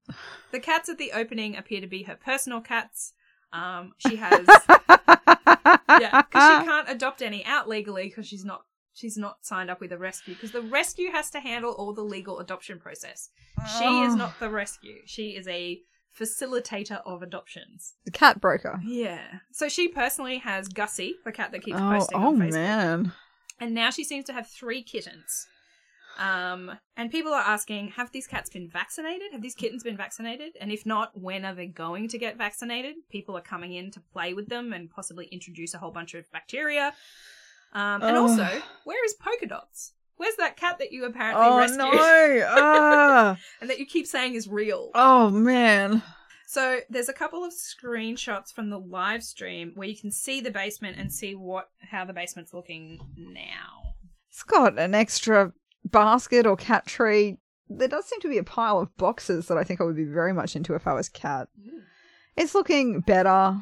The cats at the opening appear to be her personal cats. Um, she has, yeah, because she can't adopt any out legally because she's not she's not signed up with a rescue, because the rescue has to handle all the legal adoption process. She oh. is not the rescue. She is a facilitator of adoptions. The cat broker. Yeah. So she personally has Gussie, the cat that keeps oh, posting oh, on Facebook. Oh man. And now she seems to have three kittens. Um, and people are asking, have these cats been vaccinated? Have these kittens been vaccinated? And if not, when are they going to get vaccinated? People are coming in to play with them and possibly introduce a whole bunch of bacteria. Um, and oh. also, where is Polka Dots? Where's that cat that you apparently oh, rescued? Oh, no. Ah. And that you keep saying is real. Oh, man. So there's a couple of screenshots from the live stream where you can see the basement and see what how the basement's looking now. It's got an extra basket or cat tree. There does seem to be a pile of boxes that I think I would be very much into if I was Cat. Mm. It's looking better.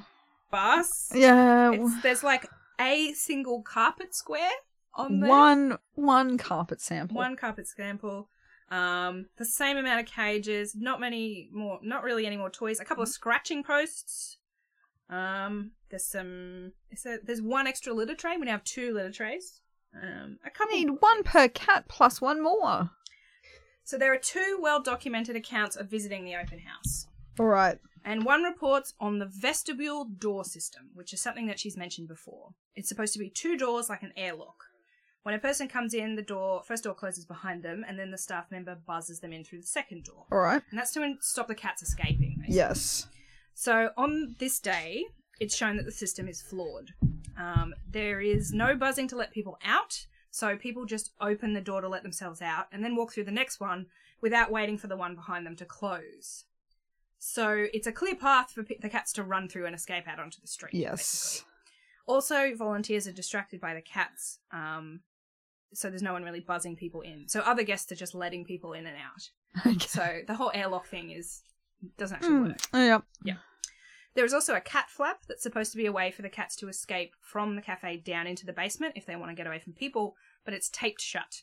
Bus? Yeah. It's, there's like a single carpet square on there. One, one carpet sample. One carpet sample. Um, the same amount of cages, not many more, not really any more toys, a couple of scratching posts. Um, there's some, there, there's one extra litter tray. We now have two litter trays. Um, a couple. I need one per cat plus one more. So there are two well-documented accounts of visiting the open house. All right. And one reports on the vestibule door system, which is something that she's mentioned before. It's supposed to be two doors like an airlock. When a person comes in, the door first door closes behind them, and then the staff member buzzes them in through the second door. All right. And that's to stop the cats escaping, basically. Yes. So on this day, it's shown that the system is flawed. Um, there is no buzzing to let people out, so people just open the door to let themselves out and then walk through the next one without waiting for the one behind them to close. So it's a clear path for the cats to run through and escape out onto the street, yes, basically. Also, volunteers are distracted by the cats, um... so there's no one really buzzing people in. So other guests are just letting people in and out. Okay. So the whole airlock thing is doesn't actually mm. work. Oh, yeah. yeah. There is also a cat flap that's supposed to be a way for the cats to escape from the cafe down into the basement if they want to get away from people, but it's taped shut.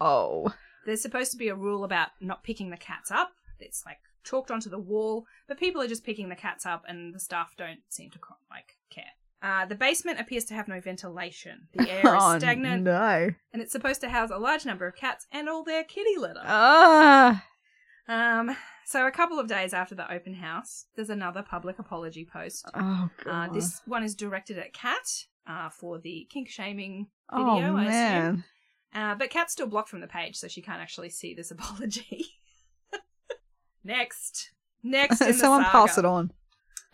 Oh. There's supposed to be a rule about not picking the cats up. It's like chalked onto the wall, but people are just picking the cats up and the staff don't seem to like care. Uh, the basement appears to have no ventilation. The air is oh, stagnant. No. And it's supposed to house a large number of cats and all their kitty litter. Ah. Um, so a couple of days after the open house, there's another public apology post. Oh, God. Uh, this one is directed at Cat uh, for the kink shaming video, oh, I man. assume. Uh, but Cat's still blocked from the page, so she can't actually see this apology. Next. Next in the Someone saga. Pass it on.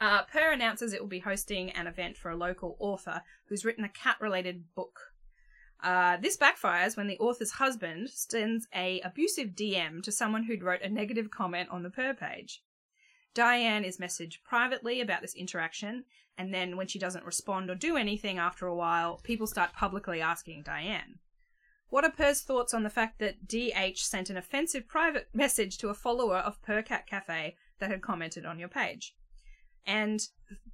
Uh, Purr announces it will be hosting an event for a local author who's written a cat-related book. Uh, this backfires when the author's husband sends a abusive D M to someone who'd wrote a negative comment on the Purr page. Diane is messaged privately about this interaction, and then when she doesn't respond or do anything after a while, people start publicly asking Diane. What are Purr's thoughts on the fact that D H sent an offensive private message to a follower of Purr Cat Cafe that had commented on your page? And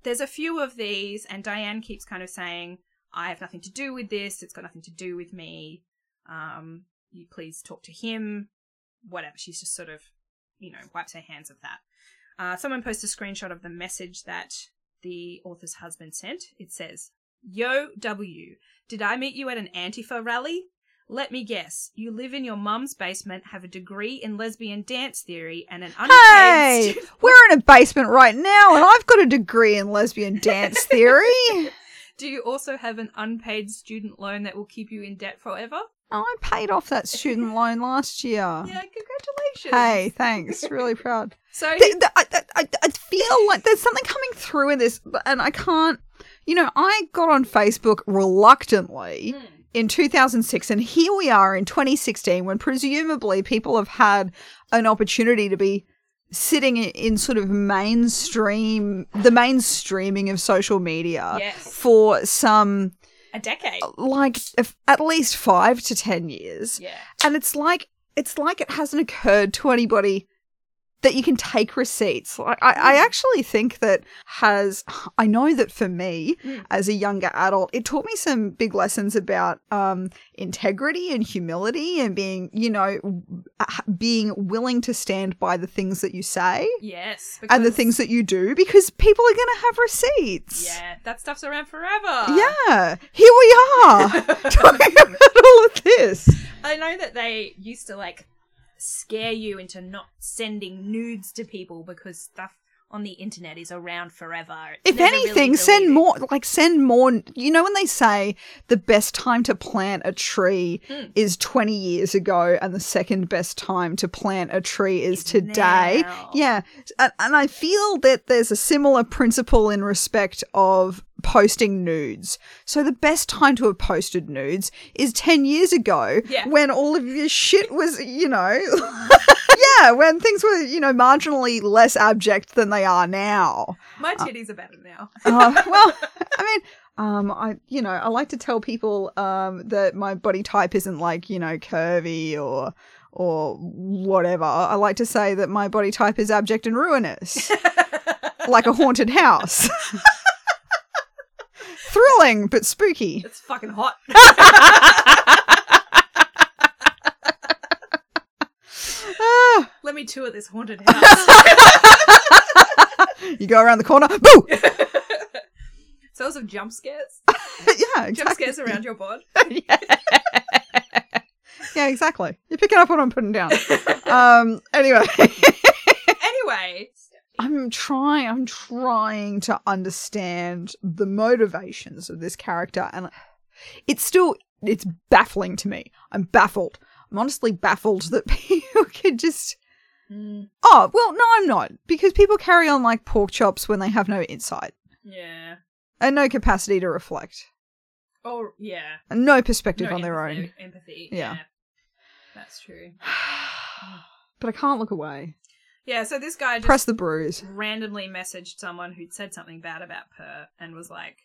there's a few of these, and Diane keeps kind of saying, I have nothing to do with this. It's got nothing to do with me. Um, you please talk to him. Whatever. She's just sort of, you know, wipes her hands of that. Uh, someone posted a screenshot of the message that the author's husband sent. It says, Yo, W, did I meet you at an Antifa rally? Let me guess. You live in your mum's basement, have a degree in lesbian dance theory, and an underpaid... Hey! Student- we're in a basement right now, and I've got a degree in lesbian dance theory. Do you also have an unpaid student loan that will keep you in debt forever? Oh, I paid off that student loan last year. Yeah, congratulations. Hey, thanks. Really proud. So the, the, I, I, I feel like there's something coming through in this, and I can't... You know, I got on Facebook reluctantly mm. in two thousand six, and here we are in twenty sixteen when presumably people have had an opportunity to be sitting in sort of mainstream, the mainstreaming of social media yes. for some... A decade. Like if at least five to ten years. Yeah. And it's like it's like it hasn't occurred to anybody that you can take receipts. Like I, I actually think that has I know that for me mm. as a younger adult, it taught me some big lessons about um, integrity and humility and being, you know, being willing to stand by the things that you say. Yes. Because... And the things that you do, because people are going to have receipts. Yeah. That stuff's around forever. Yeah. Here we are talking about all of this. I know that they used to like scare you into not sending nudes to people because stuff on the internet is around forever. It's if anything, really send more, like send more, you know, when they say the best time to plant a tree mm. is twenty years ago and the second best time to plant a tree is it's today. Now. Yeah. And, and I feel that there's a similar principle in respect of posting nudes. So the best time to have posted nudes is ten years ago yeah. when all of your shit was, you know, yeah, when things were, you know, marginally less abject than they are now. My titties uh, are better now. uh, well, I mean, um, I, you know, I like to tell people um, that my body type isn't like, you know, curvy or or whatever. I like to say that my body type is abject and ruinous, like a haunted house. Thrilling, but spooky. It's fucking hot. Let me tour this haunted house. You go around the corner, boo! So those are jump scares? Yeah, exactly. Jump scares around your bod? Yeah. Yeah, exactly. You're picking up what I'm putting down. Um. Anyway. Anyway. I'm trying I'm trying to understand the motivations of this character, and it's still it's baffling to me. I'm baffled. I'm honestly baffled that people can just mm. Oh, well, no, I'm not, because people carry on like pork chops when they have no insight. Yeah. And no capacity to reflect. Oh, yeah. And no perspective no on empathy, their own. Empathy. Yeah. yeah. That's true. But I can't look away. Yeah, so this guy just Press the bruise. randomly messaged someone who'd said something bad about Purr and was like,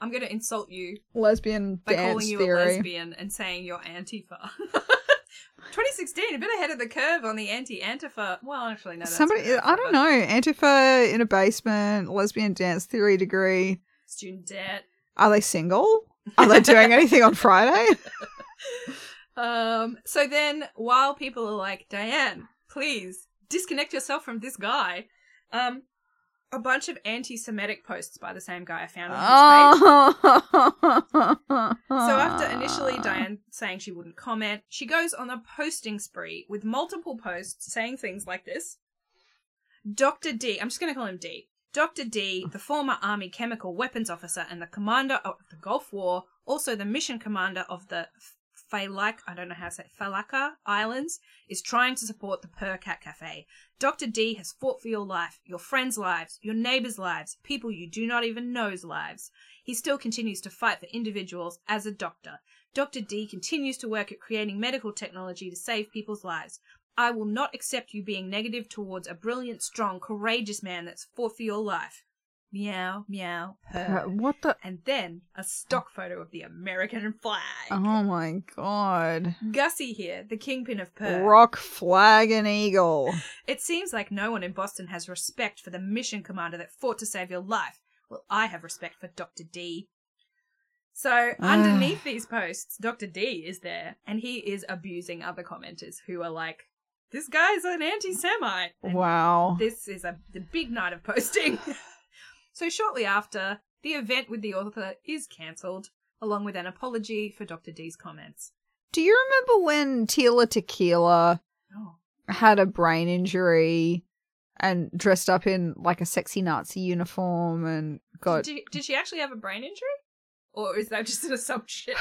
I'm going to insult you lesbian by dance calling you theory. a lesbian and saying you're Antifa. twenty sixteen, a bit ahead of the curve on the anti-Antifa. Well, actually, no, that's Somebody, I don't know. Antifa in a basement, lesbian dance theory degree. Student debt. Are they single? Are they doing anything on Friday? um. So then while people are like, Diane, please disconnect yourself from this guy. Um, a bunch of anti-Semitic posts by the same guy I found on his page. So after initially Diane saying she wouldn't comment, she goes on a posting spree with multiple posts saying things like this. Doctor D, I'm just going to call him D. Doctor D, the former Army chemical weapons officer and the commander of the Gulf War, also the mission commander of the... Falak, I don't know how to say it, Falaka Islands, is trying to support the Purr Cat Cafe. Doctor D has fought for your life, your friends' lives, your neighbours' lives, people you do not even know's lives. He still continues to fight for individuals as a doctor. Doctor D continues to work at creating medical technology to save people's lives. I will not accept you being negative towards a brilliant, strong, courageous man that's fought for your life. meow, meow, purr. Uh, what the? And then a stock photo of the American flag. Oh my god. Gussie here, the kingpin of Purr. Rock, flag, and eagle. It seems like no one in Boston has respect for the mission commander that fought to save your life. Well, I have respect for Doctor D. So, underneath these posts, Doctor D is there, and he is abusing other commenters who are like, this guy's an anti-Semite. And wow. This is a the big night of posting. So shortly after, the event with the author is cancelled, along with an apology for Doctor D's comments. Do you remember when Tila Tequila oh. had a brain injury and dressed up in like a sexy Nazi uniform and got... Did, did she actually have a brain injury? Or is that just an assumption?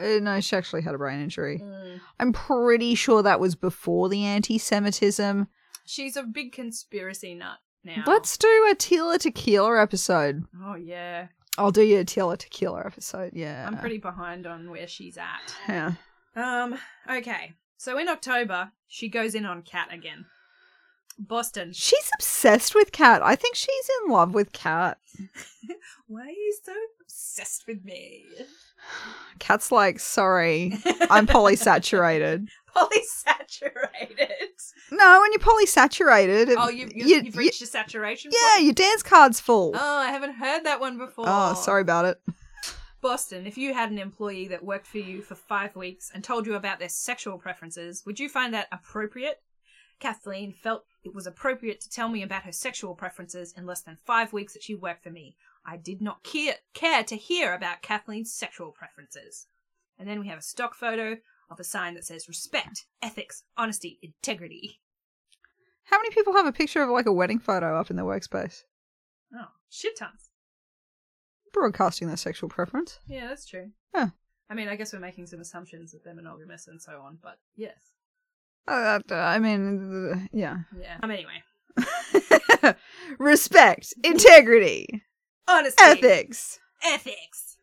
No, she actually had a brain injury. Mm. I'm pretty sure that was before the anti-Semitism. She's a big conspiracy nut now. Let's do a Tila Tequila episode. Oh, yeah. I'll do you a Tila Tequila episode, yeah. I'm pretty behind on where she's at. Yeah. Um. Okay, so in October, she goes in on Cat again. Boston. She's obsessed with Cat. I think she's in love with Cat. Why are you so obsessed with me? Cat's like, sorry, I'm polysaturated. Polysaturated? No, when you're polysaturated. It, oh, you, you, you, you've reached you, your saturation yeah, point? Yeah, your dance card's full. Oh, I haven't heard that one before. Oh, sorry about it. Boston, if you had an employee that worked for you for five weeks and told you about their sexual preferences, would you find that appropriate? Kathleen felt it was appropriate to tell me about her sexual preferences in less than five weeks that she worked for me. I did not care, care to hear about Kathleen's sexual preferences. And then we have a stock photo of a sign that says respect, ethics, honesty, integrity. How many people have a picture of like a wedding photo up in their workspace? Oh, shit tons. Broadcasting their sexual preference. Yeah, that's true. Yeah. I mean, I guess we're making some assumptions that they're monogamous and so on, but yes. Uh, I mean, yeah. Yeah. Um, anyway. Respect, integrity, honesty, ethics, ethics.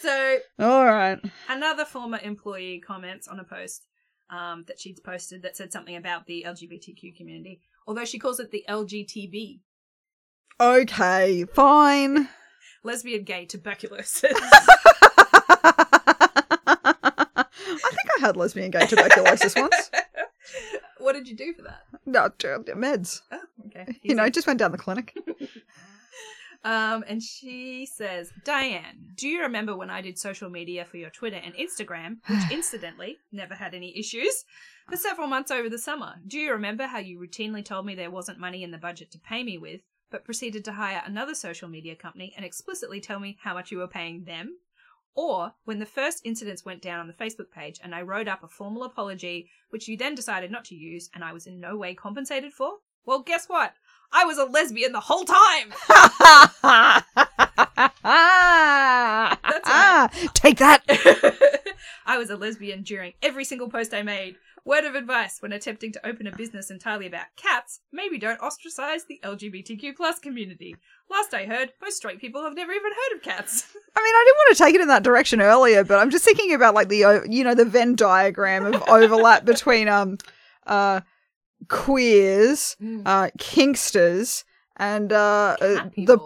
So, all right. Another former employee comments on a post um, that she'd posted that said something about the L G B T Q community, although she calls it the L G T B. Okay, fine. Lesbian, gay, tuberculosis. I think I had lesbian, gay, tuberculosis once. What did you do for that? No, meds. Oh, okay. Easy. You know, just went down the clinic. um, and she says, Diane, do you remember when I did social media for your Twitter and Instagram, which incidentally never had any issues, for several months over the summer? Do you remember how you routinely told me there wasn't money in the budget to pay me with, but proceeded to hire another social media company and explicitly tell me how much you were paying them? Or when the first incidents went down on the Facebook page and I wrote up a formal apology, which you then decided not to use and I was in no way compensated for? Well, guess what? I was a lesbian the whole time! That's right. Take that! I was a lesbian during every single post I made. Word of advice when attempting to open a business entirely about cats, maybe don't ostracize the L G B T Q plus community. Last I heard, most straight people have never even heard of cats. I mean, I didn't want to take it in that direction earlier, but I'm just thinking about like the, you know, the Venn diagram of overlap between um, uh, queers, mm. uh, kinksters, and uh, uh, the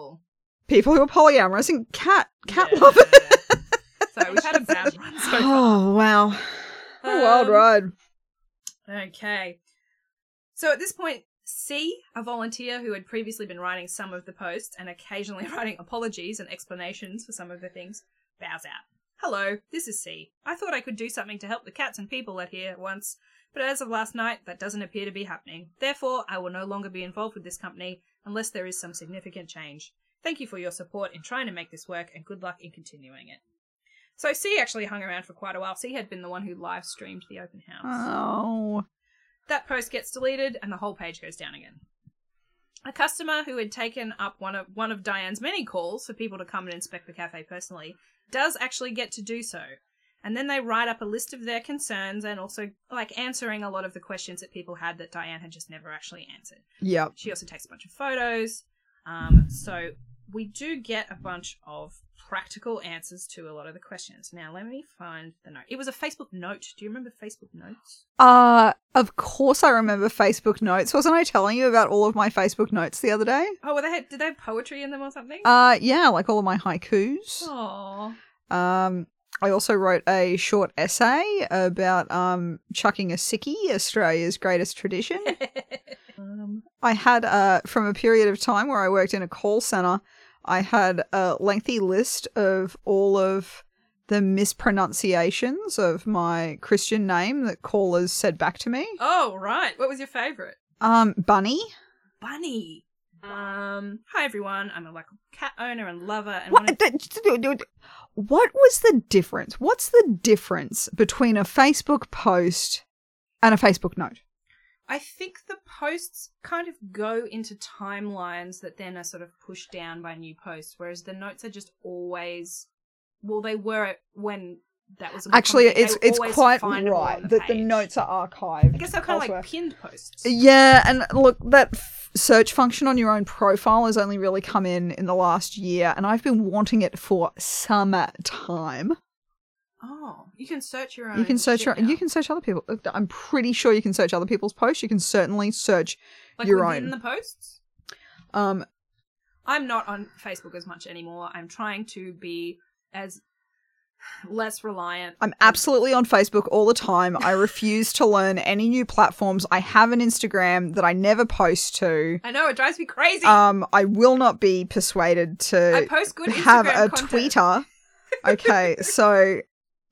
people who are polyamorous and cat cat yeah. lovers. So we've had a bad run so far. Oh wow, what a um, wild ride. Okay. So at this point, C, a volunteer who had previously been writing some of the posts and occasionally writing apologies and explanations for some of the things, bows out. Hello, this is C. I thought I could do something to help the cats and people out here once, but as of last night, that doesn't appear to be happening. Therefore, I will no longer be involved with this company unless there is some significant change. Thank you for your support in trying to make this work and good luck in continuing it. So C actually hung around for quite a while. C had been the one who live streamed the open house. Oh. That post gets deleted and the whole page goes down again. A customer who had taken up one of one of Diane's many calls for people to come and inspect the cafe personally does actually get to do so. And then they write up a list of their concerns and also like answering a lot of the questions that people had that Diane had just never actually answered. Yep. She also takes a bunch of photos. Um, so we do get a bunch of practical answers to a lot of the questions. Now, let me find the note. It was a Facebook note. Do you remember Facebook notes? Uh, of course I remember Facebook notes. Wasn't I telling you about all of my Facebook notes the other day? Oh, were they, did they have poetry in them or something? Uh, yeah, like all of my haikus. Aww. Um, I also wrote a short essay about um chucking a sickie, Australia's greatest tradition. um, I had, uh, from a period of time where I worked in a call centre, I had a lengthy list of all of the mispronunciations of my Christian name that callers said back to me. Oh, right. What was your favourite? Um, Bunny. Bunny. Um, hi, everyone. I'm a local cat owner and lover. And what, wanted- what was the difference? What's the difference between a Facebook post and a Facebook note? I think the posts kind of go into timelines that then are sort of pushed down by new posts, whereas the notes are just always, well, they were when that was a actually it's it's quite right the that page. The notes are archived. I guess they're kind elsewhere. Of like pinned posts. Yeah, and look, that f- search function on your own profile has only really come in in the last year, and I've been wanting it for some time. Oh, you can search your own. You can search your. Now. You can search other people. I'm pretty sure you can search other people's posts. You can certainly search like your own. Like within the posts. Um, I'm not on Facebook as much anymore. I'm trying to be as less reliant. I'm absolutely on Facebook all the time. I refuse to learn any new platforms. I have an Instagram that I never post to. I know, it drives me crazy. Um, I will not be persuaded to. I post good Instagram have a content. Tweeter. Okay, so.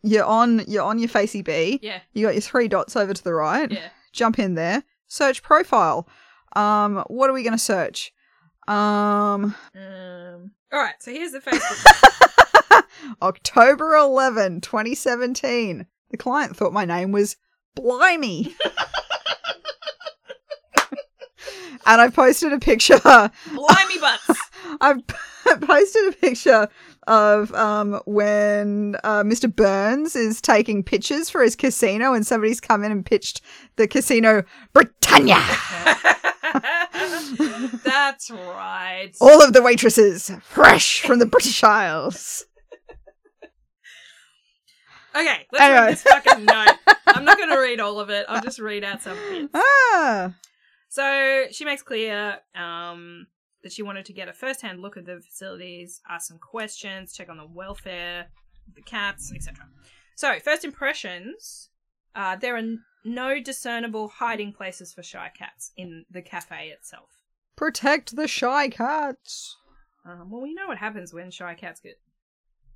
You're on you're on your facey bee. Yeah. You got your three dots over to the right. Yeah. Jump in there. Search profile. Um, what are we gonna search? Um, um All right, so here's the Facebook. October eleventh, twenty seventeen. The client thought my name was Blimey. And I posted a picture. Blimey butts. I've posted a picture of um, when uh, Mister Burns is taking pitches for his casino and somebody's come in and pitched the casino Britannia. That's right. All of the waitresses fresh from the British Isles. Okay, let's anyway. Read this fucking note. I'm not going to read all of it. I'll just read out some bits. Ah. So she makes clear um, that she wanted to get a first-hand look at the facilities, ask some questions, check on the welfare, the cats, et cetera. So, first impressions, uh, there are no discernible hiding places for shy cats in the cafe itself. Protect the shy cats! Um, well, we know what happens when shy cats get...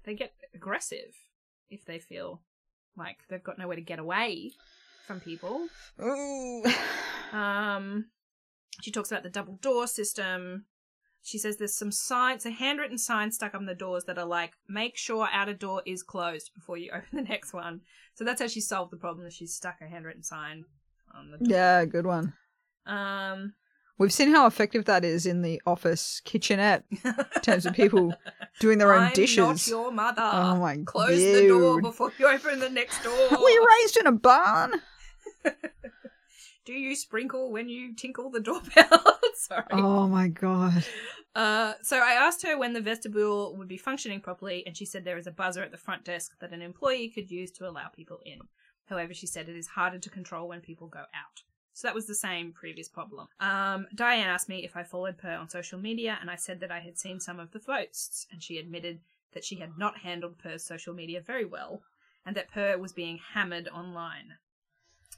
They get aggressive if they feel like they've got nowhere to get away from people. Ooh. Um, she talks about the double door system. She says there's some signs, a handwritten sign stuck on the doors that are like, make sure outer door is closed before you open the next one. So that's how she solved the problem, is she stuck a handwritten sign on the door. Yeah, good one. Um, We've seen how effective that is in the office kitchenette in terms of people doing their own I'm dishes. I'm not your mother. Oh my god. Close dude. The door before you open the next door. Were you raised in a barn? Do you sprinkle when you tinkle the doorbell? Sorry. Oh, my God. Uh, so I asked her when the vestibule would be functioning properly, and she said there is a buzzer at the front desk that an employee could use to allow people in. However, she said it is harder to control when people go out. So that was the same previous problem. Um, Diane asked me if I followed Purr on social media, and I said that I had seen some of the posts, and she admitted that she had not handled Purr's social media very well, and that Purr was being hammered online.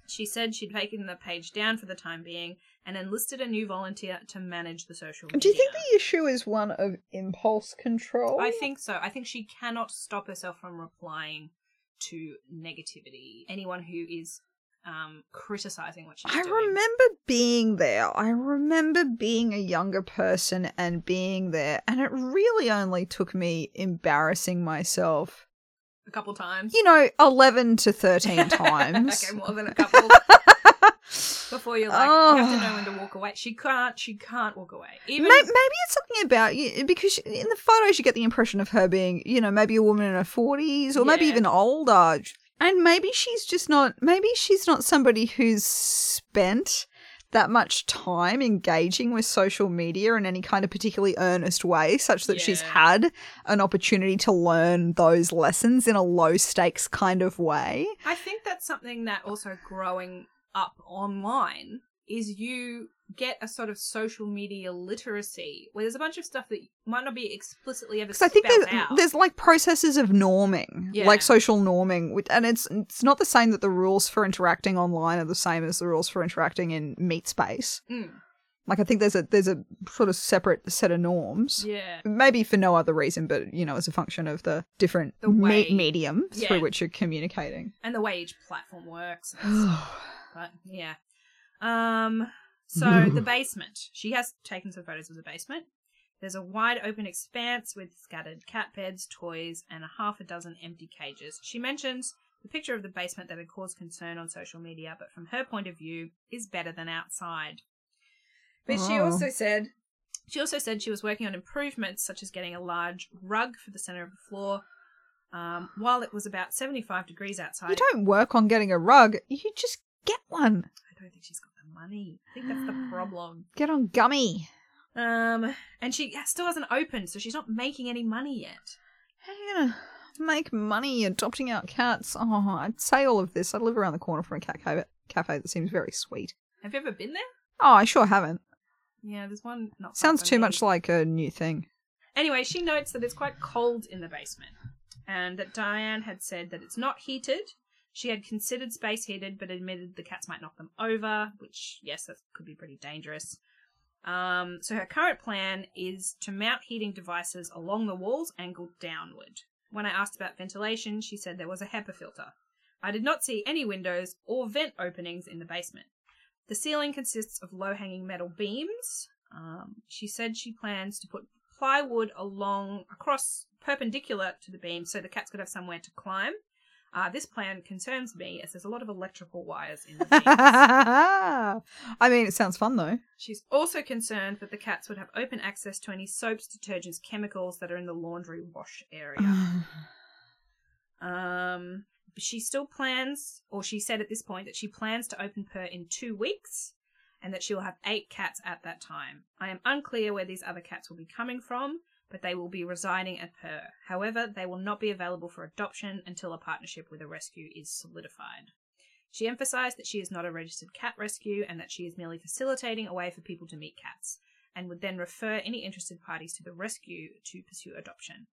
She said she'd taken the page down for the time being and enlisted a new volunteer to manage the social media. Do you think the issue is one of impulse control? I think so. I think she cannot stop herself from replying to negativity. Anyone who is um, criticising what she's I doing. I remember being there. I remember being a younger person and being there. And it really only took me embarrassing myself. A couple times? You know, eleven to thirteen times. Okay, more than a couple. Before you're like, oh. You have to know when to walk away. She can't, she can't walk away. Even maybe, maybe it's something about you, because she, in the photos you get the impression of her being, you know, maybe a woman in her forties or yeah. Maybe even older. And maybe she's just not, maybe she's not somebody who's spent that much time engaging with social media in any kind of particularly earnest way, such that yeah. she's had an opportunity to learn those lessons in a low-stakes kind of way. I think that's something that also growing up online is you get a sort of social media literacy where there's a bunch of stuff that might not be explicitly ever spoken about. Because I think there's, there's like processes of norming, yeah. like social norming, and it's it's not the same that the rules for interacting online are the same as the rules for interacting in meat space. Mm. Like I think there's a there's a sort of separate set of norms. Yeah. Maybe for no other reason, but you know, as a function of the different the way, me- medium yeah. through which you're communicating and the way each platform works. But yeah. Um, so the basement, she has taken some photos of the basement. There's a wide open expanse with scattered cat beds, toys, and a half a dozen empty cages. She mentions the picture of the basement that had caused concern on social media, but from her point of view is better than outside. But oh. she also said, she also said she was working on improvements such as getting a large rug for the center of the floor. Um, while it was about seventy-five degrees outside. You don't work on getting a rug. You just get one. I don't think she's got the money. I think that's the problem. Get on Gummy. Um, and she still hasn't opened, so she's not making any money yet. How are you gonna make money adopting out cats? Oh, I'd say all of this. I live around the corner from a cat ca- cafe that seems very sweet. Have you ever been there? Oh, I sure haven't. Yeah, there's one. Not Sounds too much like a new thing. Anyway, she notes that it's quite cold in the basement, and that Diane had said that it's not heated. She had considered space heated, but admitted the cats might knock them over, which, yes, that could be pretty dangerous. Um, so her current plan is to mount heating devices along the walls angled downward. When I asked about ventilation, she said there was a HEPA filter. I did not see any windows or vent openings in the basement. The ceiling consists of low-hanging metal beams. Um, she said she plans to put plywood along across perpendicular to the beams so the cats could have somewhere to climb. Uh, this plan concerns me as there's a lot of electrical wires in the beams. I mean, it sounds fun, though. She's also concerned that the cats would have open access to any soaps, detergents, chemicals that are in the laundry wash area. um, she still plans, or she said at this point, that she plans to open Purr in two weeks and that she will have eight cats at that time. I am unclear where these other cats will be coming from, but they will be residing at Purr. However, they will not be available for adoption until a partnership with a rescue is solidified. She emphasised that she is not a registered cat rescue and that she is merely facilitating a way for people to meet cats, and would then refer any interested parties to the rescue to pursue adoption.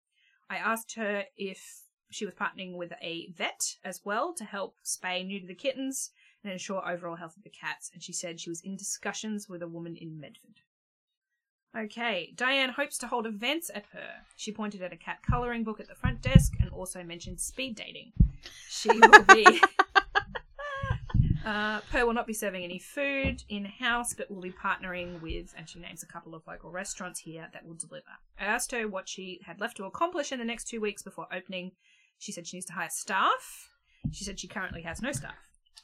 I asked her if she was partnering with a vet as well to help spay neuter the kittens and ensure overall health of the cats, and she said she was in discussions with a woman in Medford. Okay, Diane hopes to hold events at Purr. She pointed at a cat colouring book at the front desk and also mentioned speed dating. She will be... uh, Purr will not be serving any food in-house, but will be partnering with, and she names a couple of local restaurants here that will deliver. I asked her what she had left to accomplish in the next two weeks before opening. She said she needs to hire staff. She said she currently has no staff.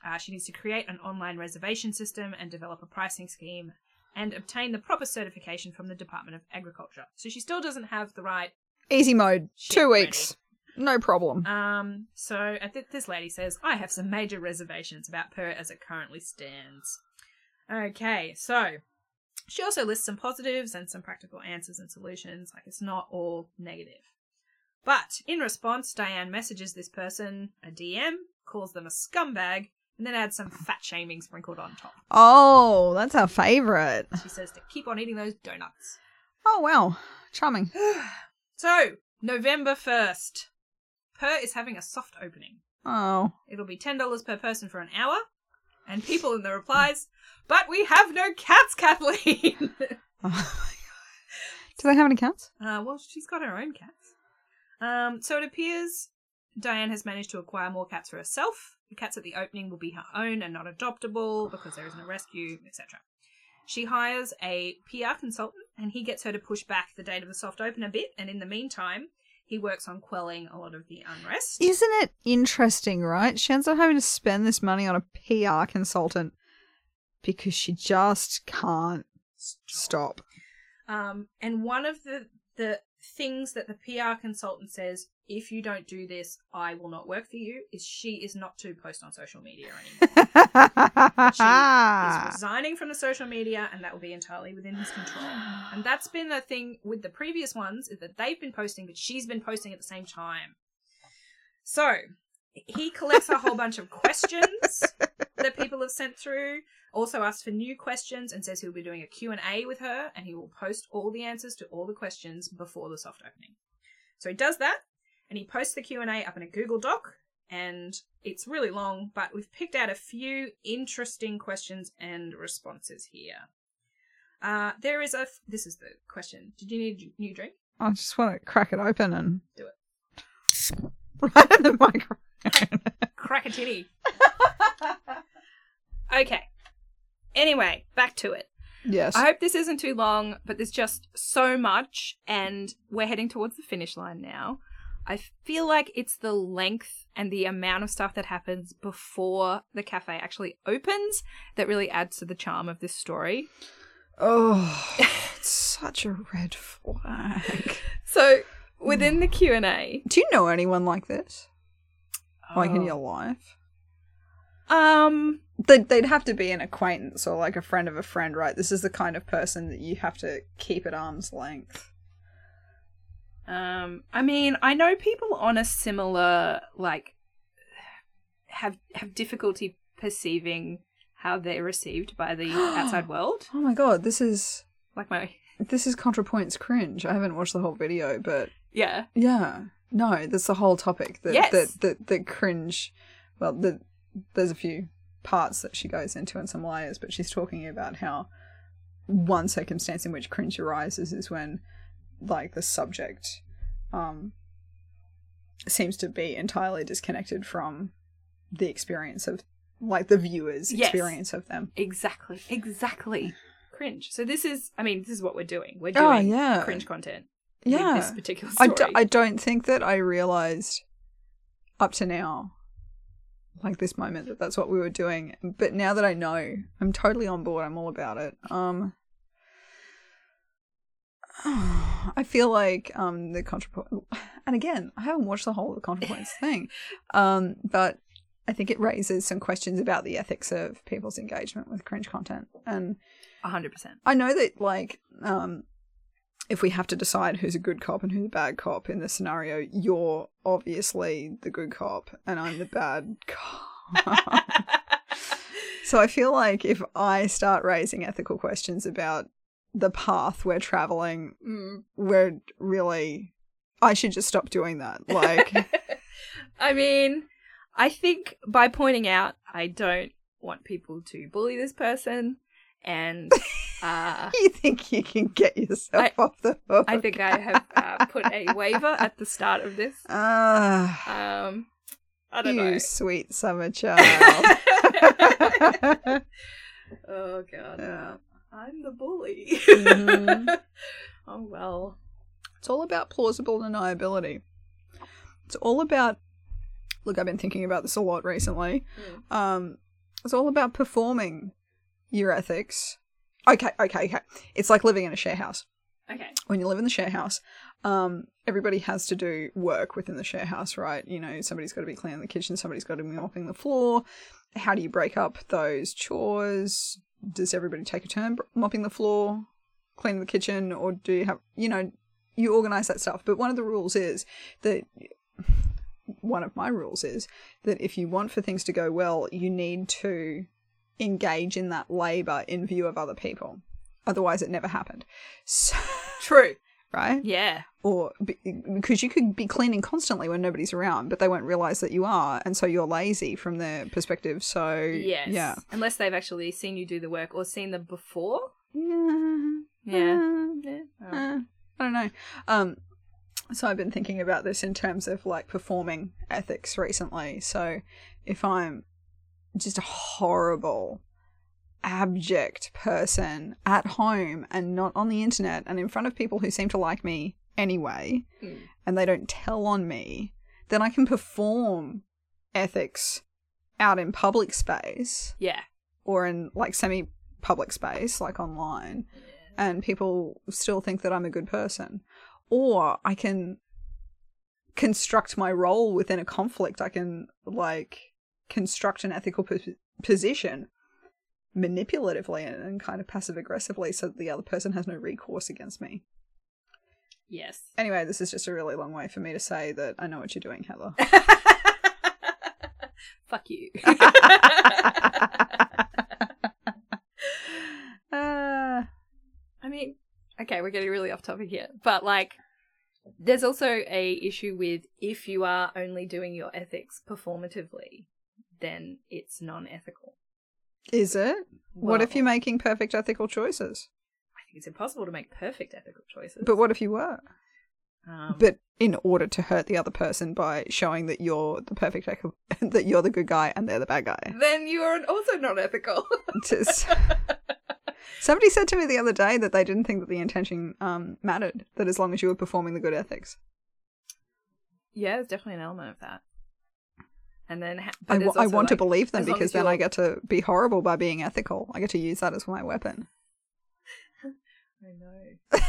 Uh, she needs to create an online reservation system and develop a pricing scheme and obtain the proper certification from the Department of Agriculture. So she still doesn't have the right... Easy mode, two weeks, ready. No problem. Um. So th- this lady says, I have some major reservations about Purr as it currently stands. Okay, so she also lists some positives and some practical answers and solutions. Like, it's not all negative. But in response, Diane messages this person a D M, calls them a scumbag, and then add some fat shaming sprinkled on top. Oh, that's our favourite. She says to keep on eating those donuts. Oh, wow. Charming. So, November first. Purr is having a soft opening. Oh. It'll be ten dollars per person for an hour. And people in the replies, but we have no cats, Kathleen. Oh, my God. Do they have any cats? Uh, well, she's got her own cats. Um, so it appears Diane has managed to acquire more cats for herself. The cats at the opening will be her own and not adoptable because there isn't a rescue, et cetera. She hires a P R consultant and he gets her to push back the date of the soft open a bit, and in the meantime, he works on quelling a lot of the unrest. Isn't it interesting, right? She ends up having to spend this money on a P R consultant because she just can't stop. stop. Um, and one of the, the things that the P R consultant says if you don't do this, I will not work for you, is she is not to post on social media anymore. She is resigning from the social media, and that will be entirely within his control. And that's been the thing with the previous ones, is that they've been posting, but she's been posting at the same time. So he collects a whole bunch of questions that people have sent through, also asks for new questions, and says he'll be doing a Q and A with her, and he will post all the answers to all the questions before the soft opening. So he does that. And he posts the Q and A up in a Google Doc, and it's really long, but we've picked out a few interesting questions and responses here. Uh, there is a... F- this is the question. Did you need a new drink? I just want to crack it open and... Do it. Right in the microphone. Crack a titty. Okay. Anyway, back to it. Yes. I hope this isn't too long, but there's just so much, and we're heading towards the finish line now. I feel like it's the length and the amount of stuff that happens before the cafe actually opens that really adds to the charm of this story. Oh, it's such a red flag. So within the Q and A... Do you know anyone like this? Oh. Like in your life? Um, they'd, they'd have to be an acquaintance or like a friend of a friend, right? This is the kind of person that you have to keep at arm's length. Um, I mean, I know people on a similar, like, have have difficulty perceiving how they're received by the outside world. Oh my god, this is... Like my... This is ContraPoints cringe. I haven't watched the whole video, but... Yeah. Yeah. No, that's the whole topic. The, yes. The, the, the cringe... Well, the, there's a few parts that she goes into and some layers, but she's talking about how one circumstance in which cringe arises is when... like the subject um seems to be entirely disconnected from the experience of like the viewer's yes. experience of them. Exactly. Exactly. Cringe. So this is I mean, this is what we're doing. We're doing oh, yeah. cringe content. Yeah. With this particular story. I, d- I don't think that I realized up to now, like this moment, that that's what we were doing. But now that I know, I'm totally on board. I'm all about it. Um I feel like um, the ContraPoints, and again, I haven't watched the whole of the ContraPoints thing, um, but I think it raises some questions about the ethics of people's engagement with cringe content. And one hundred percent. I know that, like, um, if we have to decide who's a good cop and who's a bad cop in this scenario, you're obviously the good cop and I'm the bad cop. So I feel like if I start raising ethical questions about the path we're traveling, mm. we're really... I should just stop doing that. Like, I mean, I think by pointing out I don't want people to bully this person and... Uh, you think you can get yourself I, off the hook? I think I have uh, put a waiver at the start of this. Uh, um, I don't you know. You sweet summer child. Oh, God. Yeah. I'm the bully. Mm-hmm. Oh, well. It's all about plausible deniability. It's all about... Look, I've been thinking about this a lot recently. Mm. Um, it's all about performing your ethics. Okay, okay, okay. It's like living in a share house. Okay. When you live in the share house, um, everybody has to do work within the share house, right? You know, somebody's got to be cleaning the kitchen, somebody's got to be mopping the floor. How do you break up those chores? Does everybody take a turn mopping the floor, cleaning the kitchen, or do you have, you know, you organise that stuff. But one of the rules is that, one of my rules is that if you want for things to go well, you need to engage in that labour in view of other people. Otherwise it never happened. So, true. Right? Yeah. Or because you could be cleaning constantly when nobody's around, but they won't realise that you are, and so you're lazy from their perspective. So yes. Yeah, unless they've actually seen you do the work or seen them before. Yeah, yeah. yeah. Oh. I don't know. Um, so I've been thinking about this in terms of like performing ethics recently. So if I'm just a horrible, abject person at home and not on the internet and in front of people who seem to like me anyway, mm. and they don't tell on me, then I can perform ethics out in public space, yeah, or in like semi-public space, like online, yeah. and people still think that I'm a good person, or I can construct my role within a conflict. I can, like, construct an ethical pos- position manipulatively and, and kind of passive-aggressively so that the other person has no recourse against me. Yes. Anyway, this is just a really long way for me to say that I know what you're doing, Heather. Fuck you. uh, I mean, okay, we're getting really off topic here, but like, there's also a issue with if you are only doing your ethics performatively, then it's non-ethical. Is it? Well, what if you're making perfect ethical choices? I think it's impossible to make perfect ethical choices. But what if you were? Um, but in order to hurt the other person by showing that you're the perfect, that you're the good guy and they're the bad guy. Then you are also not ethical. Just, somebody said to me the other day that they didn't think that the intention um, mattered, that as long as you were performing the good ethics. Yeah, there's definitely an element of that. And then ha- I, w- I want like, to believe them because then I get to be horrible by being ethical. I get to use that as my weapon. I know.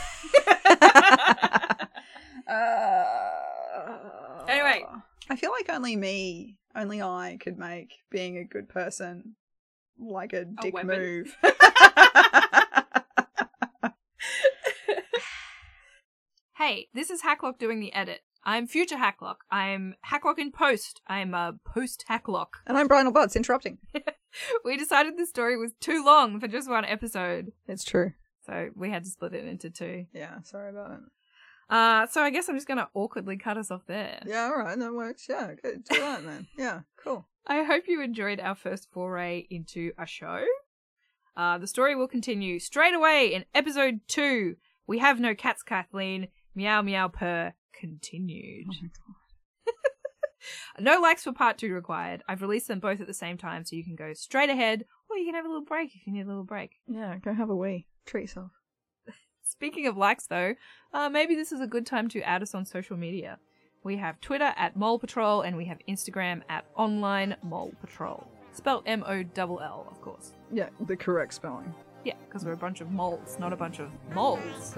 Uh, anyway, I feel like only me, only I could make being a good person like a, a dick weapon. Move. Hey, this is Hacklock doing the edit. I'm future Hacklock. I'm Hacklock in post. I'm a post Hacklock. And I'm Brian O'Butts interrupting. We decided this story was too long for just one episode. It's true. So we had to split it into two. Yeah, sorry about it. Uh, so I guess I'm just going to awkwardly cut us off there. Yeah, all right, that works. Yeah, good. Do that, man. Yeah, cool. I hope you enjoyed our first foray into a show. Uh, the story will continue straight away in episode two. We have no cats, Kathleen. Meow, meow, purr. Continued. Oh my God. No likes for part two required. I've released them both at the same time, so you can go straight ahead, or you can have a little break if you need a little break. Yeah, go have a wee. Treat yourself. Speaking of likes, though, uh, maybe this is a good time to add us on social media. We have Twitter at Mole Patrol and we have Instagram at Online Mole Patrol. Spelled M O L L, of course. Yeah, the correct spelling. Yeah, because we're a bunch of moles, not a bunch of moles.